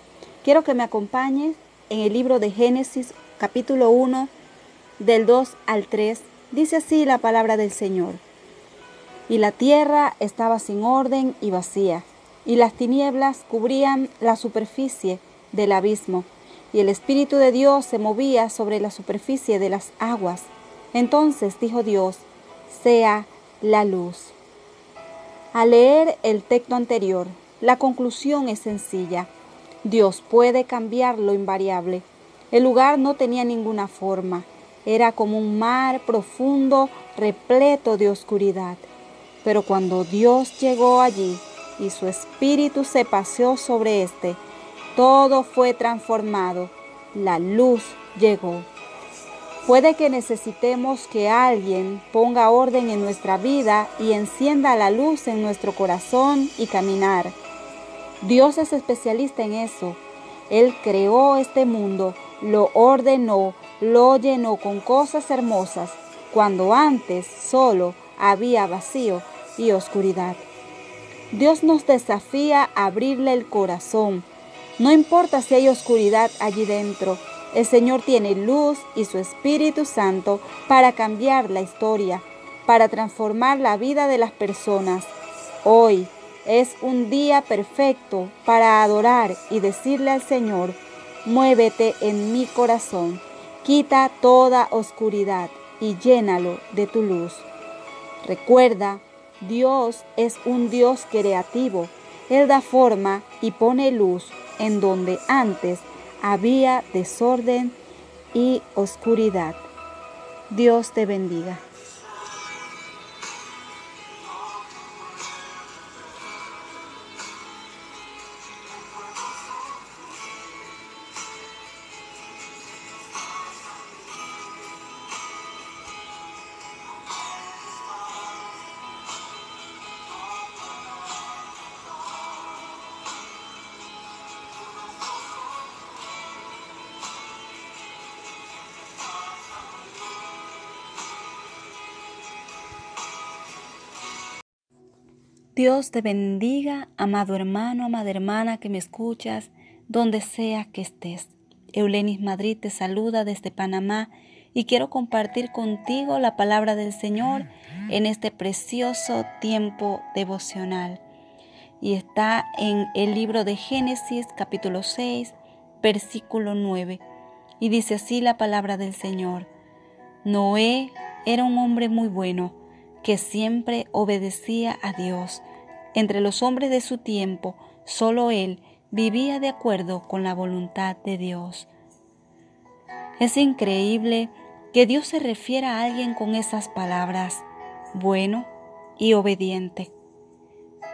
Quiero que me acompañes en el libro de Génesis, capítulo uno, del dos al tres. Dice así la palabra del Señor. Y la tierra estaba sin orden y vacía, y las tinieblas cubrían la superficie del abismo, y el Espíritu de Dios se movía sobre la superficie de las aguas. Entonces dijo Dios, sea la luz. Al leer el texto anterior, la conclusión es sencilla. Dios puede cambiar lo invariable. El lugar no tenía ninguna forma. Era como un mar profundo, repleto de oscuridad. Pero cuando Dios llegó allí y su espíritu se paseó sobre éste, todo fue transformado. La luz llegó. Puede que necesitemos que alguien ponga orden en nuestra vida y encienda la luz en nuestro corazón y caminar. Dios es especialista en eso. Él creó este mundo, lo ordenó, lo llenó con cosas hermosas, cuando antes solo había vacío y oscuridad. Dios nos desafía a abrirle el corazón. No importa si hay oscuridad allí dentro, el Señor tiene luz y su Espíritu Santo para cambiar la historia, para transformar la vida de las personas. Hoy es un día perfecto para adorar y decirle al Señor, muévete en mi corazón, quita toda oscuridad y llénalo de tu luz. Recuerda, Dios es un Dios creativo. Él da forma y pone luz en donde antes había desorden y oscuridad. Dios te bendiga. Dios te bendiga, amado hermano, amada hermana que me escuchas, donde sea que estés. Eulenis Madrid te saluda desde Panamá y quiero compartir contigo la palabra del Señor en este precioso tiempo devocional. Y está en el libro de Génesis, capítulo seis, versículo nueve. Y dice así la palabra del Señor. Noé era un hombre muy bueno, que siempre obedecía a Dios. Entre los hombres de su tiempo, solo él vivía de acuerdo con la voluntad de Dios. Es increíble que Dios se refiera a alguien con esas palabras, bueno y obediente.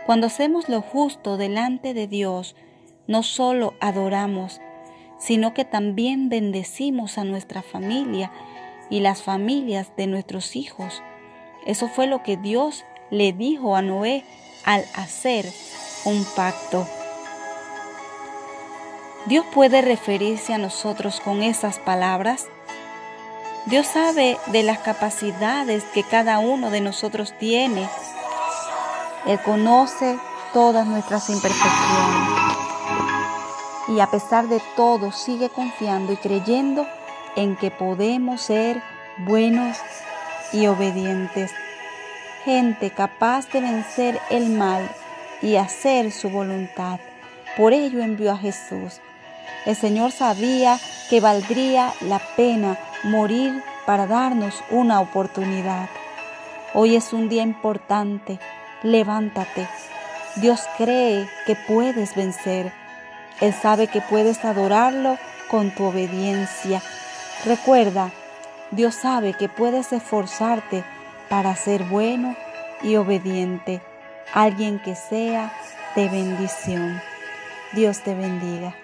Cuando hacemos lo justo delante de Dios, no solo adoramos, sino que también bendecimos a nuestra familia y las familias de nuestros hijos. Eso fue lo que Dios le dijo a Noé al hacer un pacto. ¿Dios puede referirse a nosotros con esas palabras? Dios sabe de las capacidades que cada uno de nosotros tiene. Él conoce todas nuestras imperfecciones. Y a pesar de todo, sigue confiando y creyendo en que podemos ser buenos y obedientes, gente capaz de vencer el mal y hacer su voluntad. Por ello envió a Jesús. El Señor sabía que valdría la pena morir para darnos una oportunidad. Hoy es un día importante. Levántate. Dios cree que puedes vencer. Él sabe que puedes adorarlo con tu obediencia. Recuerda, Dios sabe que puedes esforzarte para ser bueno y obediente, alguien que sea de bendición. Dios te bendiga.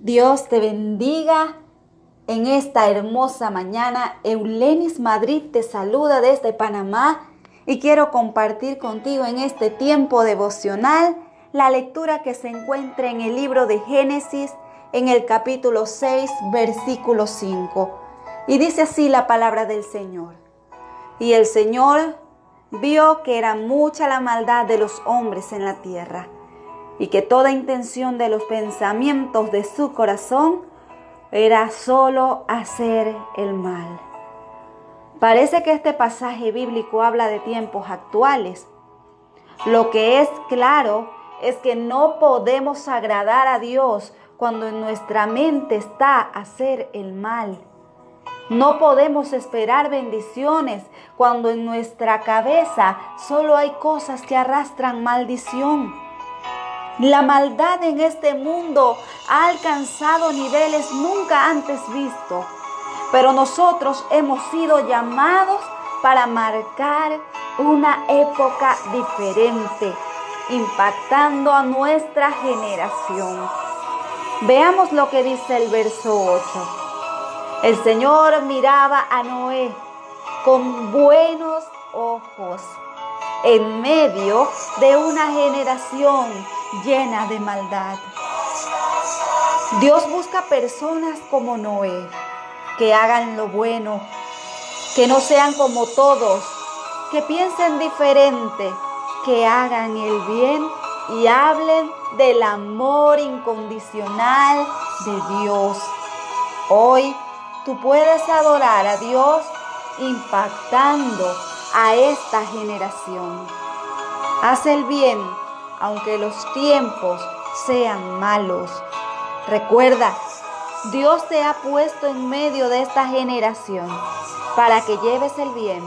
Dios te bendiga en esta hermosa mañana. Eulenis Madrid te saluda desde Panamá y quiero compartir contigo en este tiempo devocional la lectura que se encuentra en el libro de Génesis en el capítulo seis, versículo cinco. Y dice así la palabra del Señor. Y el Señor vio que era mucha la maldad de los hombres en la tierra, y que toda intención de los pensamientos de su corazón era solo hacer el mal. Parece que este pasaje bíblico habla de tiempos actuales. Lo que es claro es que no podemos agradar a Dios cuando en nuestra mente está hacer el mal. No podemos esperar bendiciones cuando en nuestra cabeza solo hay cosas que arrastran maldición. La maldad en este mundo ha alcanzado niveles nunca antes vistos, pero nosotros hemos sido llamados para marcar una época diferente, impactando a nuestra generación. Veamos lo que dice el verso ocho. El Señor miraba a Noé con buenos ojos, en medio de una generación llena de maldad. Dios busca personas como Noé, que hagan lo bueno, que no sean como todos, que piensen diferente, que hagan el bien y hablen del amor incondicional de Dios. Hoy tú puedes adorar a Dios impactando a esta generación. Haz el bien, aunque los tiempos sean malos. Recuerda, Dios te ha puesto en medio de esta generación para que lleves el bien,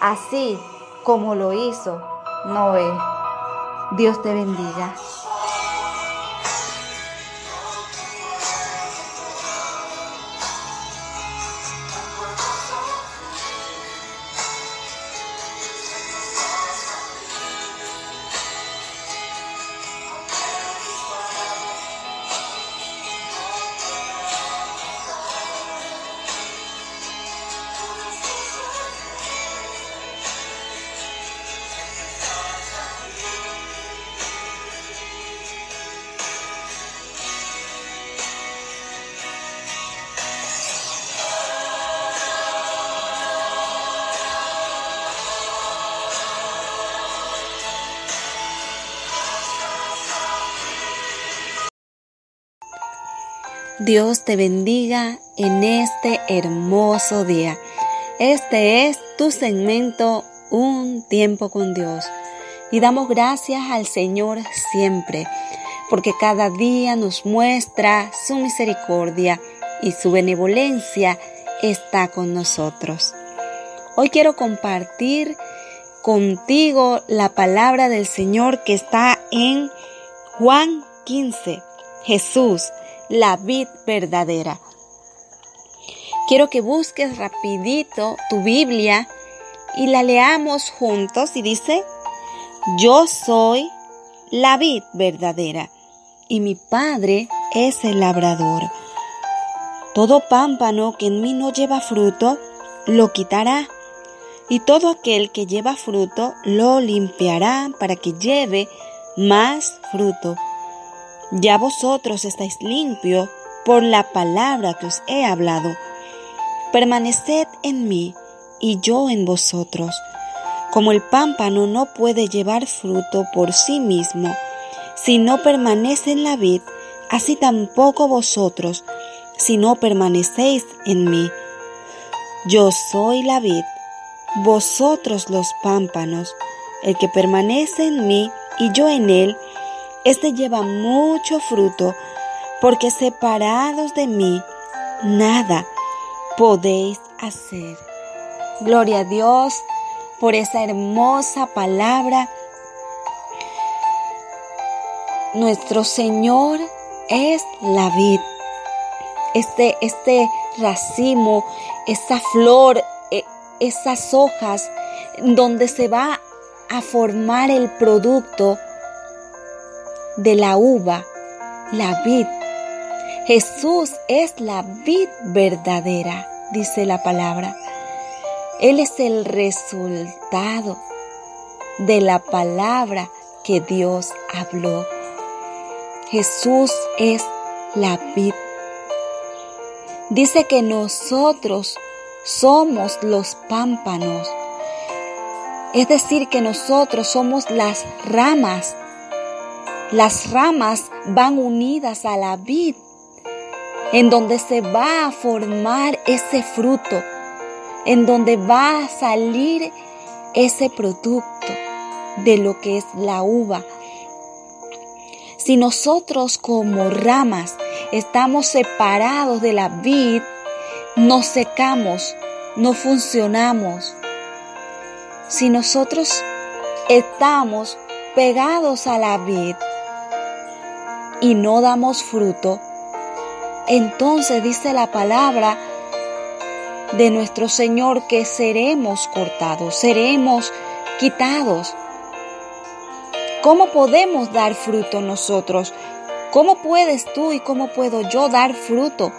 así como lo hizo Noé. Dios te bendiga. Dios te bendiga en este hermoso día. Este es tu segmento Un Tiempo con Dios. Y damos gracias al Señor siempre, porque cada día nos muestra su misericordia y su benevolencia está con nosotros. Hoy quiero compartir contigo la palabra del Señor que está en Juan quince. Jesús, la vid verdadera. Quiero que busques rapidito tu Biblia y la leamos juntos y dice: yo soy la vid verdadera y mi Padre es el labrador. Todo pámpano que en mí no lleva fruto lo quitará, y todo aquel que lleva fruto lo limpiará para que lleve más fruto. Ya vosotros estáis limpios por la palabra que os he hablado. Permaneced en mí y yo en vosotros. Como el pámpano no puede llevar fruto por sí mismo si no permanece en la vid, así tampoco vosotros si no permanecéis en mí. Yo soy la vid, vosotros los pámpanos. El que permanece en mí y yo en él, este lleva mucho fruto, porque separados de mí, nada podéis hacer. Gloria a Dios por esa hermosa palabra. Nuestro Señor es la vid. Este, este racimo, esa flor, esas hojas, donde se va a formar el producto de la uva, la vid. Jesús es la vid verdadera, dice la palabra. Él es el resultado de la palabra que Dios habló. Jesús es la vid. Dice que nosotros somos los pámpanos. Es decir, que nosotros somos las ramas. Las ramas van unidas a la vid, en donde se va a formar ese fruto, en donde va a salir ese producto de lo que es la uva. Si nosotros como ramas estamos separados de la vid, nos secamos, no funcionamos. Si nosotros estamos pegados a la vid y no damos fruto, entonces dice la palabra de nuestro Señor que seremos cortados, seremos quitados. ¿Cómo podemos dar fruto nosotros? ¿Cómo puedes tú y cómo puedo yo dar fruto?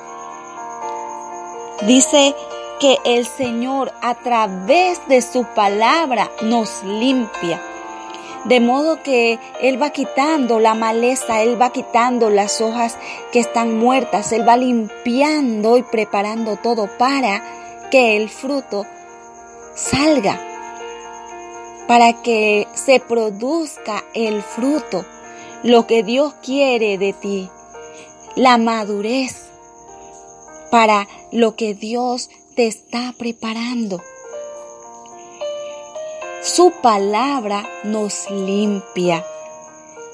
Dice que el Señor a través de su palabra nos limpia. De modo que Él va quitando la maleza, Él va quitando las hojas que están muertas, Él va limpiando y preparando todo para que el fruto salga, para que se produzca el fruto, lo que Dios quiere de ti, la madurez para lo que Dios te está preparando. Su palabra nos limpia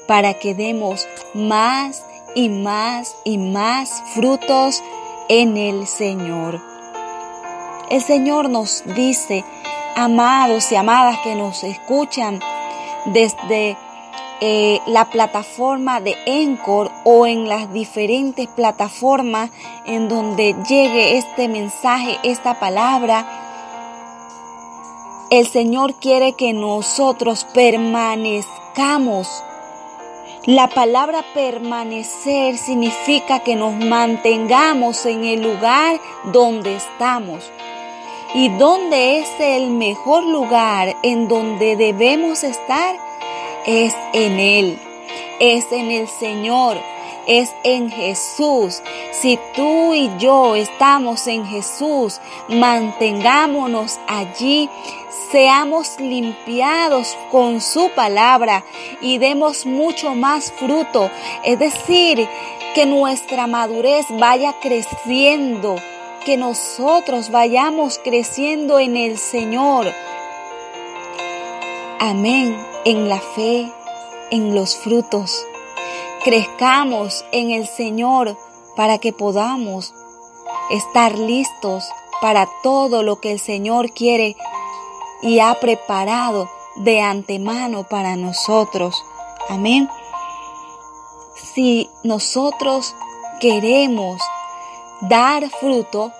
para que demos más y más y más frutos en el Señor. El Señor nos dice, amados y amadas que nos escuchan desde Eh, la plataforma de Anchor o en las diferentes plataformas en donde llegue este mensaje, esta palabra, el Señor quiere que nosotros permanezcamos. La palabra permanecer significa que nos mantengamos en el lugar donde estamos. ¿Y dónde es el mejor lugar en donde debemos estar? Es en Él, es en el Señor, es en Jesús. Si tú y yo estamos en Jesús, mantengámonos allí, seamos limpiados con su palabra y demos mucho más fruto. Es decir, que nuestra madurez vaya creciendo, que nosotros vayamos creciendo en el Señor. Amén. En la fe, en los frutos. Crezcamos en el Señor para que podamos estar listos para todo lo que el Señor quiere y ha preparado de antemano para nosotros. Amén. Si nosotros queremos dar fruto,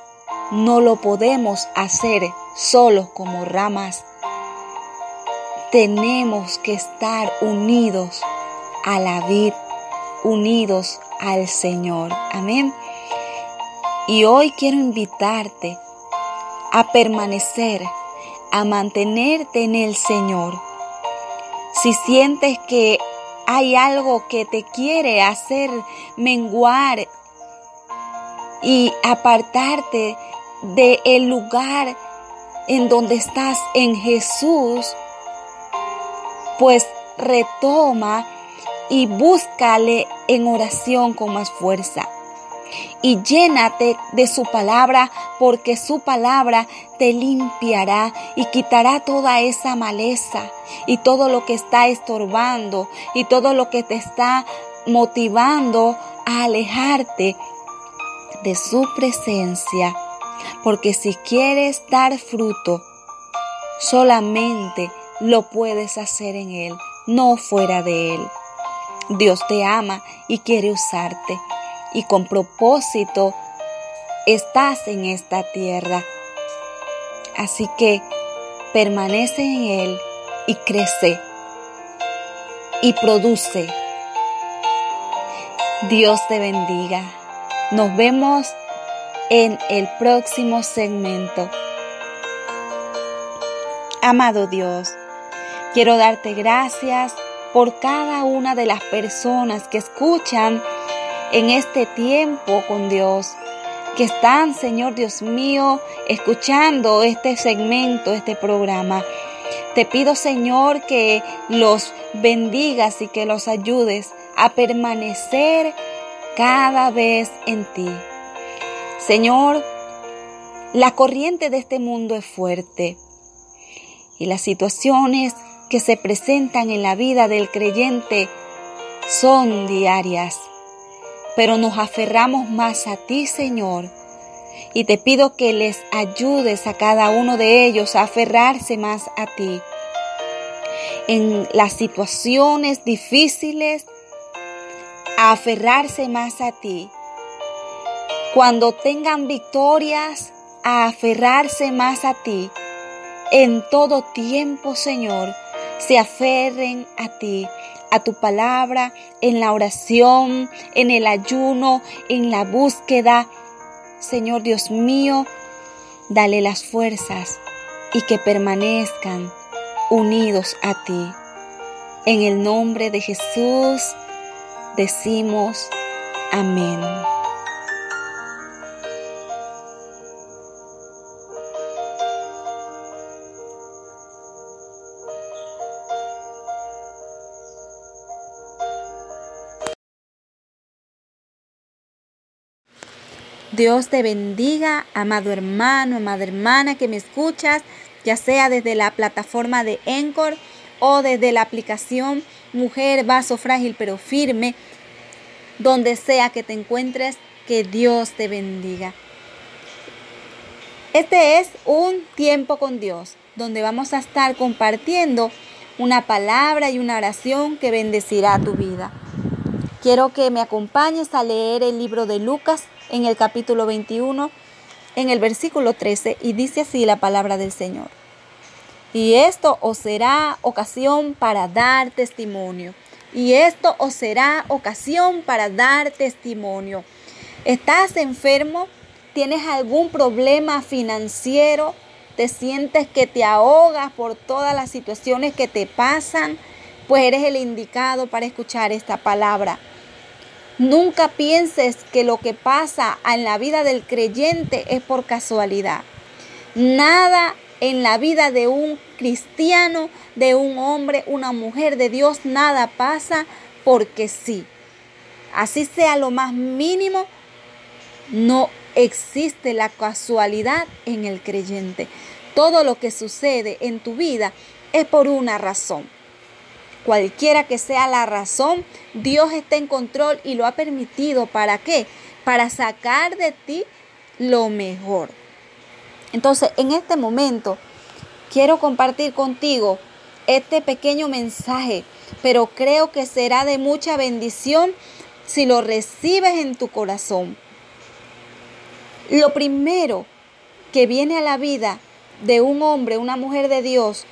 no lo podemos hacer solos como ramas. Tenemos que estar unidos a la vid, unidos al Señor. Amén. Y hoy quiero invitarte a permanecer, a mantenerte en el Señor. Si sientes que hay algo que te quiere hacer menguar y apartarte del lugar en donde estás en Jesús, pues retoma y búscale en oración con más fuerza. Y llénate de su palabra, porque su palabra te limpiará y quitará toda esa maleza y todo lo que está estorbando y todo lo que te está motivando a alejarte de su presencia. Porque si quieres dar fruto, solamente lo puedes hacer en Él, no fuera de Él. Dios te ama y quiere usarte. Y con propósito estás en esta tierra. Así que permanece en Él y crece y produce. Dios te bendiga. Nos vemos en el próximo segmento. Amado Dios, quiero darte gracias por cada una de las personas que escuchan en este tiempo con Dios, que están, Señor Dios mío, escuchando este segmento, este programa. Te pido, Señor, que los bendigas y que los ayudes a permanecer cada vez en ti. Señor, la corriente de este mundo es fuerte y las situaciones que se presentan en la vida del creyente son diarias. Pero nos aferramos más a ti, Señor, y te pido que les ayudes a cada uno de ellos a aferrarse más a ti. En las situaciones difíciles, a aferrarse más a ti. Cuando tengan victorias, a aferrarse más a ti. En todo tiempo, Señor, se aferren a ti, a tu palabra, en la oración, en el ayuno, en la búsqueda. Señor Dios mío, dale las fuerzas y que permanezcan unidos a ti. En el nombre de Jesús decimos amén. Dios te bendiga, amado hermano, amada hermana que me escuchas, ya sea desde la plataforma de Anchor o desde la aplicación Mujer Vaso Frágil pero Firme, donde sea que te encuentres, que Dios te bendiga. Este es un tiempo con Dios, donde vamos a estar compartiendo una palabra y una oración que bendecirá tu vida. Quiero que me acompañes a leer el libro de Lucas en el capítulo veintiuno, en el versículo trece, y dice así la palabra del Señor. Y esto os será ocasión para dar testimonio. Y esto os será ocasión para dar testimonio. ¿Estás enfermo? ¿Tienes algún problema financiero? ¿Te sientes que te ahogas por todas las situaciones que te pasan? Pues eres el indicado para escuchar esta palabra. Nunca pienses que lo que pasa en la vida del creyente es por casualidad. Nada en la vida de un cristiano, de un hombre, una mujer de Dios, nada pasa porque sí. Así sea lo más mínimo, no existe la casualidad en el creyente. Todo lo que sucede en tu vida es por una razón. Cualquiera que sea la razón, Dios está en control y lo ha permitido. ¿Para qué? Para sacar de ti lo mejor. Entonces, en este momento, quiero compartir contigo este pequeño mensaje, pero creo que será de mucha bendición si lo recibes en tu corazón. Lo primero que viene a la vida de un hombre, una mujer de Dios,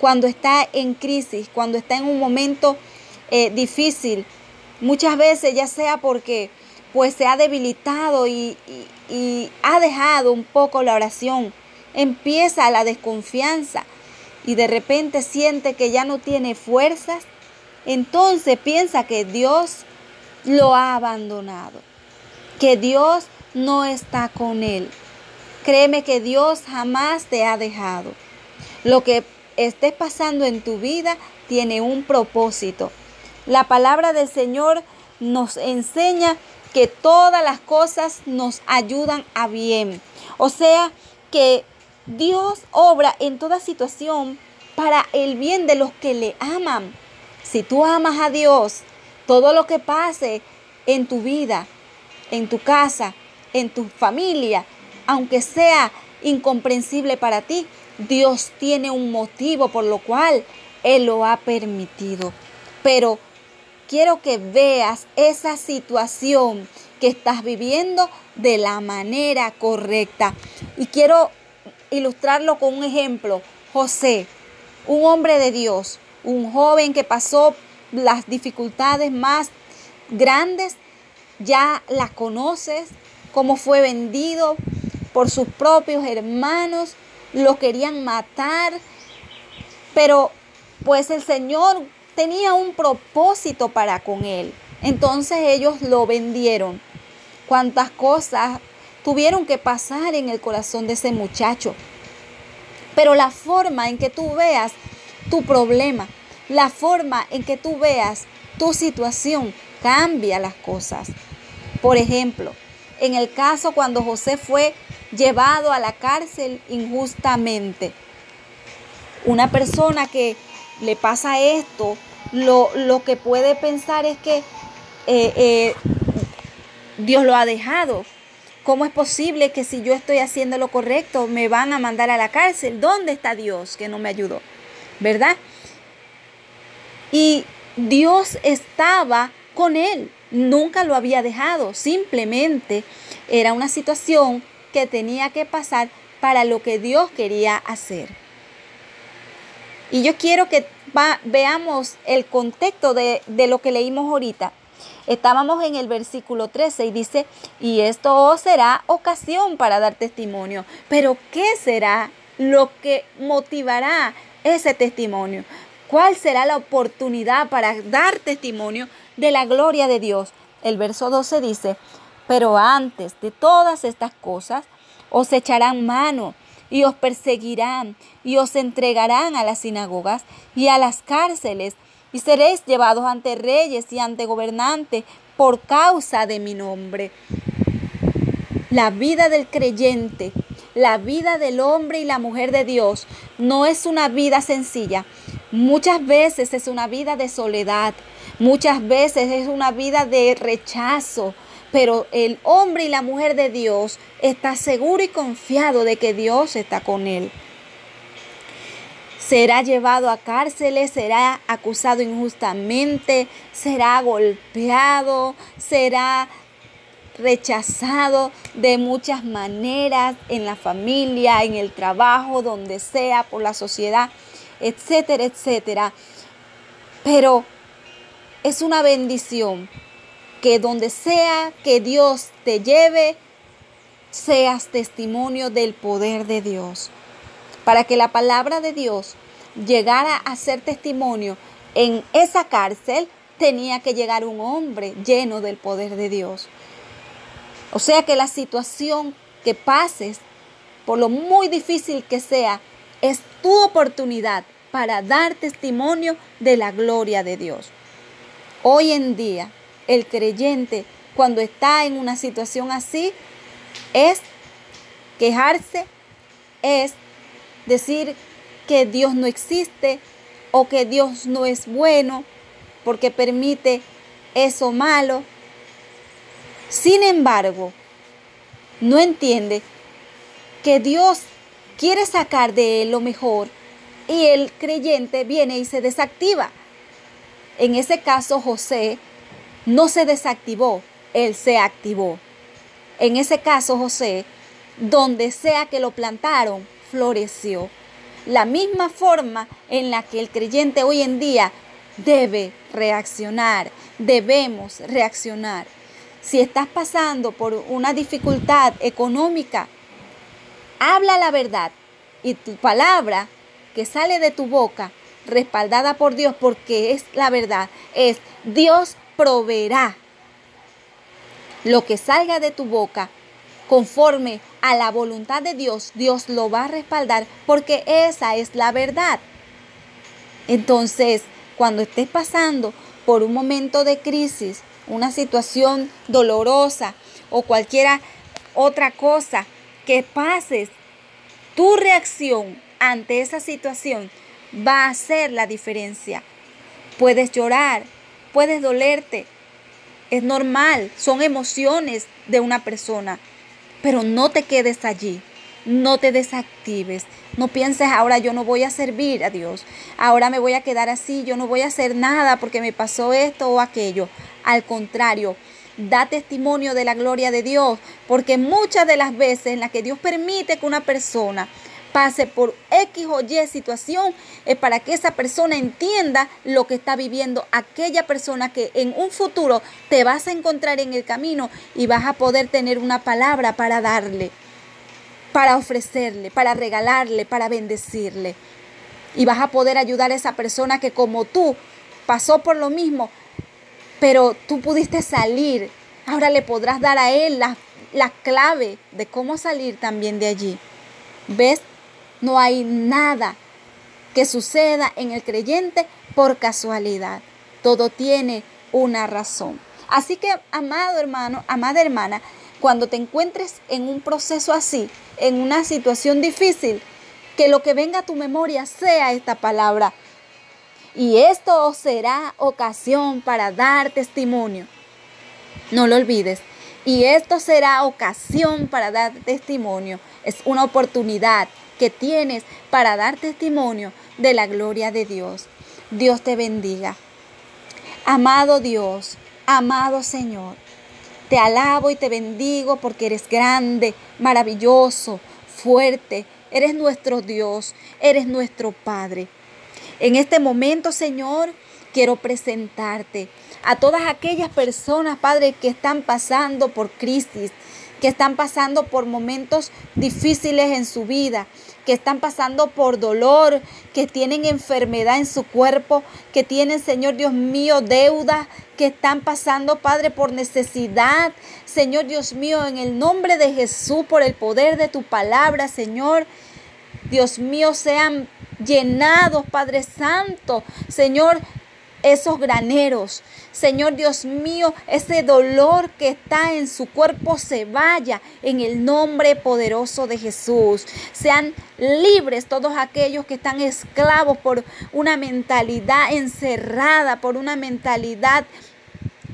cuando está en crisis, cuando está en un momento eh, difícil, muchas veces ya sea porque pues, se ha debilitado y, y, y ha dejado un poco la oración, empieza la desconfianza y de repente siente que ya no tiene fuerzas, entonces piensa que Dios lo ha abandonado, que Dios no está con él. Créeme que Dios jamás te ha dejado. Lo que estés pasando en tu vida tiene un propósito. La palabra del Señor nos enseña que todas las cosas nos ayudan a bien. O sea que Dios obra en toda situación para el bien de los que le aman. Si tú amas a Dios, todo lo que pase en tu vida, en tu casa, en tu familia, aunque sea incomprensible para ti, Dios tiene un motivo por lo cual Él lo ha permitido. Pero quiero que veas esa situación que estás viviendo de la manera correcta. Y quiero ilustrarlo con un ejemplo. José, un hombre de Dios, un joven que pasó las dificultades más grandes, ya la conoces, cómo fue vendido por sus propios hermanos, lo querían matar, pero pues el Señor tenía un propósito para con él. Entonces ellos lo vendieron. Cuántas cosas tuvieron que pasar en el corazón de ese muchacho. Pero la forma en que tú veas tu problema, la forma en que tú veas tu situación, cambia las cosas. Por ejemplo, en el caso cuando José fue llevado a la cárcel injustamente, una persona que le pasa esto, lo, lo que puede pensar es que eh, eh, Dios lo ha dejado. ¿Cómo es posible que si yo estoy haciendo lo correcto me van a mandar a la cárcel? ¿Dónde está Dios que no me ayudó? ¿Verdad? Y Dios estaba con él, nunca lo había dejado, simplemente era una situación que tenía que pasar para lo que Dios quería hacer. Y yo quiero que va, veamos el contexto de, de lo que leímos ahorita. Estábamos en el versículo trece y dice, y esto será ocasión para dar testimonio. Pero ¿qué será lo que motivará ese testimonio? ¿Cuál será la oportunidad para dar testimonio de la gloria de Dios? El verso doce dice, pero antes de todas estas cosas os echarán mano y os perseguirán y os entregarán a las sinagogas y a las cárceles y seréis llevados ante reyes y ante gobernantes por causa de mi nombre. La vida del creyente, la vida del hombre y la mujer de Dios no es una vida sencilla. Muchas veces es una vida de soledad, muchas veces es una vida de rechazo, pero el hombre y la mujer de Dios está seguro y confiado de que Dios está con él. Será llevado a cárceles, será acusado injustamente, será golpeado, será rechazado de muchas maneras en la familia, en el trabajo, donde sea, por la sociedad, etcétera, etcétera. Pero es una bendición que donde sea que Dios te lleve, seas testimonio del poder de Dios. Para que la palabra de Dios llegara a ser testimonio en esa cárcel, tenía que llegar un hombre lleno del poder de Dios. O sea que la situación que pases, por lo muy difícil que sea, es tu oportunidad para dar testimonio de la gloria de Dios. Hoy en día, el creyente, cuando está en una situación así, es quejarse, es decir que Dios no existe o que Dios no es bueno porque permite eso malo. Sin embargo, no entiende que Dios quiere sacar de él lo mejor y el creyente viene y se desactiva. En ese caso, José no se desactivó, él se activó. En ese caso, José, donde sea que lo plantaron, floreció. La misma forma en la que el creyente hoy en día debe reaccionar, debemos reaccionar. Si estás pasando por una dificultad económica, habla la verdad y tu palabra que sale de tu boca, respaldada por Dios, porque es la verdad, es Dios proveerá. Lo que salga de tu boca, conforme a la voluntad de Dios, Dios lo va a respaldar, porque esa es la verdad. Entonces, cuando estés pasando por un momento de crisis, una situación dolorosa o cualquiera otra cosa, que pases, tu reacción ante esa situación va a hacer la diferencia. Puedes llorar, puedes dolerte, es normal, son emociones de una persona, pero no te quedes allí, no te desactives, no pienses ahora yo no voy a servir a Dios, ahora me voy a quedar así, yo no voy a hacer nada porque me pasó esto o aquello. Al contrario, da testimonio de la gloria de Dios, porque muchas de las veces en las que Dios permite que una persona pase por X o Y situación, eh, para que esa persona entienda lo que está viviendo aquella persona que en un futuro te vas a encontrar en el camino y vas a poder tener una palabra para darle, para ofrecerle, para regalarle, para bendecirle. Y vas a poder ayudar a esa persona que como tú pasó por lo mismo, pero tú pudiste salir. Ahora le podrás dar a él la, la clave de cómo salir también de allí. ¿Ves? No hay nada que suceda en el creyente por casualidad. Todo tiene una razón. Así que, amado hermano, amada hermana, cuando te encuentres en un proceso así, en una situación difícil, que lo que venga a tu memoria sea esta palabra. Y esto será ocasión para dar testimonio. No lo olvides. Y esto será ocasión para dar testimonio. Es una oportunidad que tienes para dar testimonio de la gloria de Dios. Dios te bendiga. Amado Dios, amado Señor, te alabo y te bendigo porque eres grande, maravilloso, fuerte. Eres nuestro Dios, eres nuestro Padre. En este momento, Señor, quiero presentarte a todas aquellas personas, Padre, que están pasando por crisis, que están pasando por momentos difíciles en su vida, que están pasando por dolor, que tienen enfermedad en su cuerpo, que tienen, Señor Dios mío, deudas, que están pasando, Padre, por necesidad. Señor Dios mío, en el nombre de Jesús, por el poder de tu palabra, Señor, Dios mío, sean llenados, Padre Santo, Señor, esos graneros. Señor Dios mío, ese dolor que está en su cuerpo se vaya en el nombre poderoso de Jesús. Sean libres todos aquellos que están esclavos por una mentalidad encerrada, por una mentalidad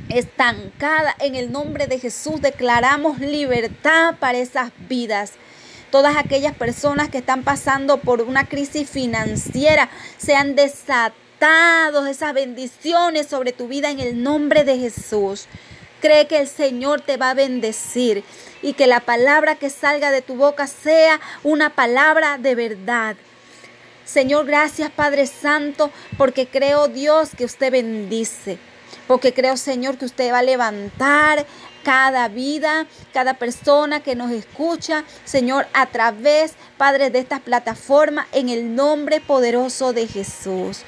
estancada. En el nombre de Jesús declaramos libertad para esas vidas. Todas aquellas personas que están pasando por una crisis financiera sean desatadas. Esas bendiciones sobre tu vida en el nombre de Jesús. Cree que el Señor te va a bendecir y que la palabra que salga de tu boca sea una palabra de verdad. Señor, gracias, Padre Santo, porque creo, Dios, que usted bendice. Porque creo, Señor, que usted va a levantar cada vida, cada persona que nos escucha, Señor, a través, Padre, de estas plataformas, en el nombre poderoso de Jesús.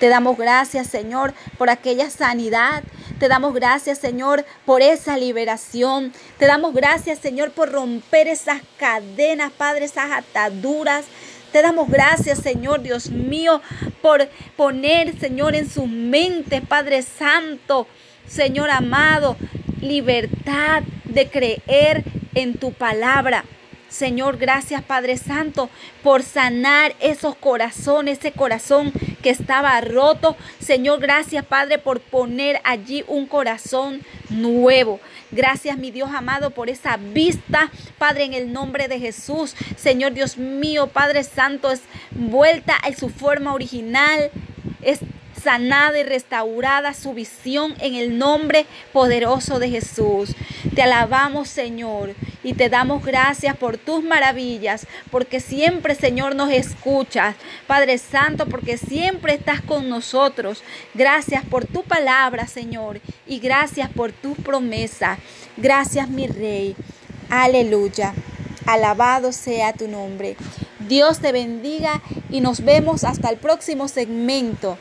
Te damos gracias, Señor, por aquella sanidad. Te damos gracias, Señor, por esa liberación. Te damos gracias, Señor, por romper esas cadenas, Padre, esas ataduras. Te damos gracias, Señor, Dios mío, por poner, Señor, en sus mentes, Padre Santo, Señor amado, libertad de creer en tu palabra. Señor, gracias, Padre Santo, por sanar esos corazones, ese corazón que estaba roto. Señor, gracias, Padre, por poner allí un corazón nuevo. Gracias, mi Dios amado, por esa vista, Padre, en el nombre de Jesús. Señor Dios mío, Padre Santo, es vuelta a su forma original, es sanada y restaurada su visión en el nombre poderoso de Jesús. Te alabamos, Señor, y te damos gracias por tus maravillas, porque siempre, Señor, nos escuchas, Padre Santo, porque siempre estás con nosotros. Gracias por tu palabra, Señor, y gracias por tu promesa. Gracias, mi Rey. Aleluya. Alabado sea tu nombre. Dios te bendiga y nos vemos hasta el próximo segmento.